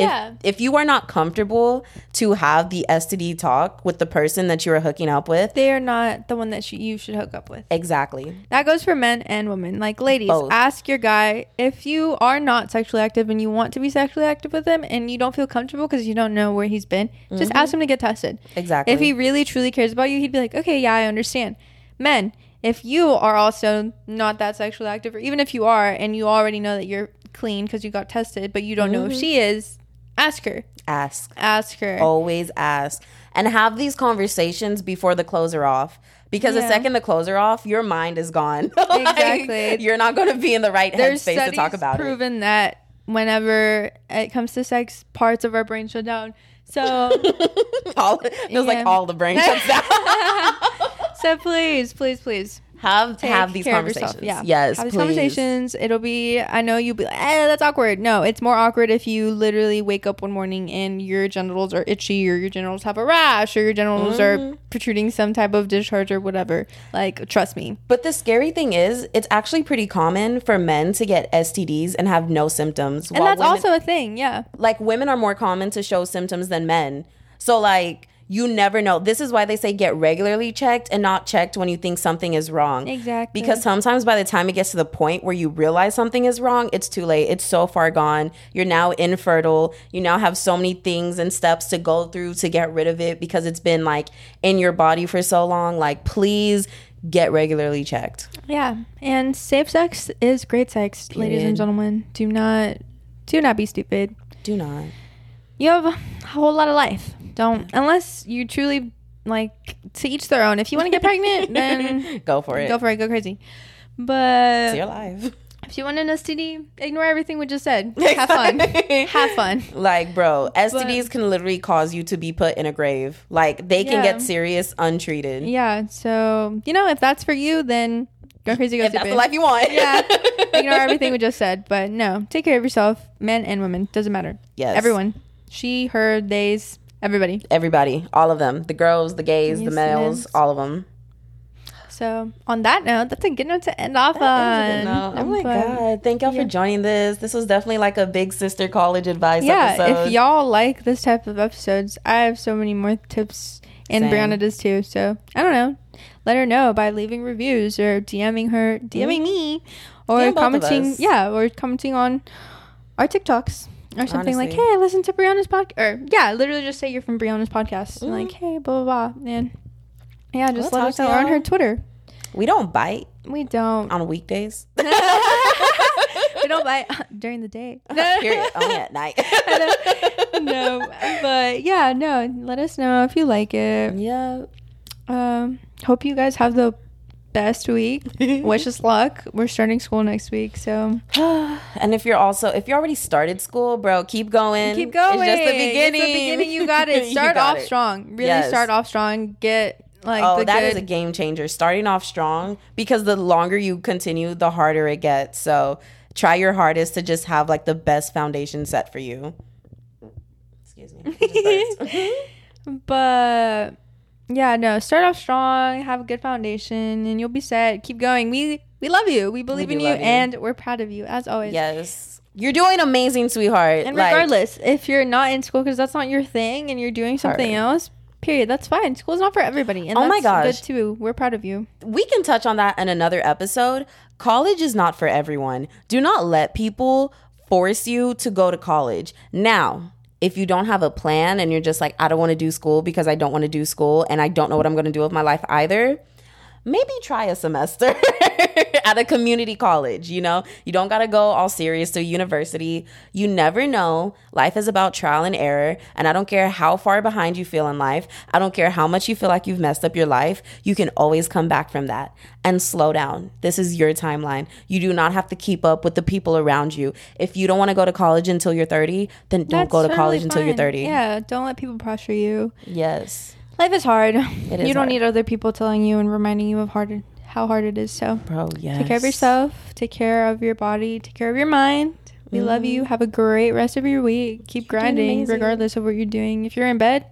if you are not comfortable to have the STD talk with the person that you are hooking up with, they are not the one that you should hook up with. Exactly. That goes for men and women. Ladies, both. Ask your guy. If you are not sexually active and you want to be sexually active with him and you don't feel comfortable because you don't know where he's been, just ask him to get tested. Exactly. If he really truly cares about you, he'd be okay, yeah, I understand. Men, if you are also not that sexually active, or even if you are and you already know that you're clean because you got tested but you don't know if she is, ask her, always ask, and have these conversations before the clothes are off, because the second the clothes are off, your mind is gone. Exactly. You're not going to be in the right headspace to talk about it. There's studies proven that whenever it comes to sex, parts of our brain shut down, so all the brain shuts down. So please have these conversations. Yeah. Yes, have these conversations. It'll be... I know you'll be that's awkward. No, it's more awkward if you literally wake up one morning and your genitals are itchy, or your genitals have a rash, or your genitals are protruding some type of discharge or whatever. Trust me. But the scary thing is, it's actually pretty common for men to get STDs and have no symptoms. And that's women, also a thing, yeah. Women are more common to show symptoms than men. So, You never know. This is why they say get regularly checked and not checked when you think something is wrong. Exactly. Because sometimes by the time it gets to the point where you realize something is wrong, it's too late. It's so far gone. You're now infertile. You now have so many things and steps to go through to get rid of it because it's been like in your body for so long. Like, please get regularly checked. Yeah. And safe sex is great sex, period. Ladies and gentlemen. Do not be stupid. Do not. You have a whole lot of life. Don't, unless you truly, like, to each their own. If you want to get pregnant, then go for it. Go for it. Go crazy. But it's your life. If you want an STD, ignore everything we just said. Have fun. Have fun. Like, bro, STDs can literally cause you to be put in a grave. Like, they can get serious untreated. Yeah. So, you know, if that's for you, then go crazy, go stupid. If that's the life you want. Yeah. Ignore everything we just said. But no, take care of yourself, men and women. Doesn't matter. Yes. Everyone. She, her, theys. Everybody. All of them. The girls, the gays, the males, all of them. So on that note, that's a good note to end off on. Oh my God. Thank y'all for joining this. This was definitely like a big sister college advice episode. Yeah, if y'all like this type of episodes, I have so many more tips. And Bryanna does too. So I don't know. Let her know by leaving reviews or DMing her, DMing me, or DM commenting. Yeah, or commenting on our TikToks. Or something. Honestly. Like, hey, listen to Bryanna's podcast. Or, yeah, literally just say you're from Bryanna's podcast. Mm-hmm. And like, hey, blah, blah, blah. And, yeah, just let us know on her Twitter. We don't bite. We don't. On weekdays. We don't bite during the day. Period. Only at night. No. But, yeah, no. Let us know if you like it. Yeah. Hope you guys have the best week. Wish us luck. We're starting school next week, so and if you already started school, bro, keep going. It's just the beginning. You got it. Start off strong. Really, start off strong. Get like that is a game changer, starting off strong, because the longer you continue, the harder it gets. So try your hardest to just have like the best foundation set for you. Excuse me. But yeah, no, start off strong, have a good foundation, and you'll be set. Keep going. We love you. We believe in you, and we're proud of you, as always. Yes. You're doing amazing, sweetheart. And regardless, if you're not in school because that's not your thing and you're doing something else, period, that's fine. School's not for everybody. And that's good, too. We're proud of you. We can touch on that in another episode. College is not for everyone. Do not let people force you to go to college. Now, if you don't have a plan and you're just like, I don't want to do school because I don't want to do school and I don't know what I'm going to do with my life either, maybe try a semester at a community college. You know, you don't got to go all serious to university. You never know. Life is about trial and error. And I don't care how far behind you feel in life. I don't care how much you feel like you've messed up your life. You can always come back from that. And slow down. This is your timeline. You do not have to keep up with the people around you. If you don't want to go to college until you're 30, then don't go to college until you're 30. Yeah, don't let people pressure you. Yes. Life is hard. You don't need other people telling you and reminding you of how hard it is. So, bro, yes. Take care of yourself. Take care of your body. Take care of your mind. We love you. Have a great rest of your week. Keep grinding regardless of what you're doing. If you're in bed,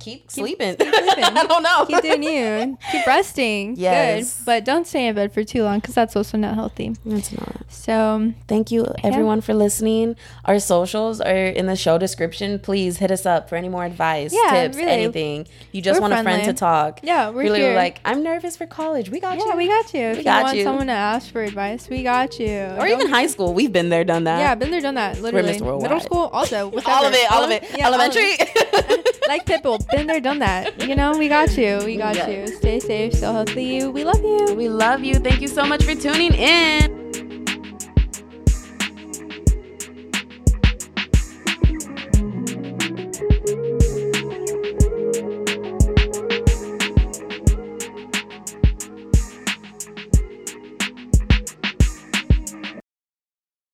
Keep sleeping. I don't know. Keep doing you. Keep resting. Yes. Good. But don't stay in bed for too long, because that's also not healthy. It's not. So thank you everyone for listening. Our socials are in the show description. Please hit us up for any more advice, tips, really. Anything. You just want a friend to talk. Yeah, we're really here. Like, I'm nervous for college. We got you. Yeah, we got you. If you want someone to ask for advice, we got you. Or even high school. We've been there, done that. Yeah, been there, done that. Literally. Middle school also. All of it. Yeah, elementary. Like Pitbull. Been there, done that. You know, we got you. We got you. Stay safe. So healthy. We love you. Thank you so much for tuning in.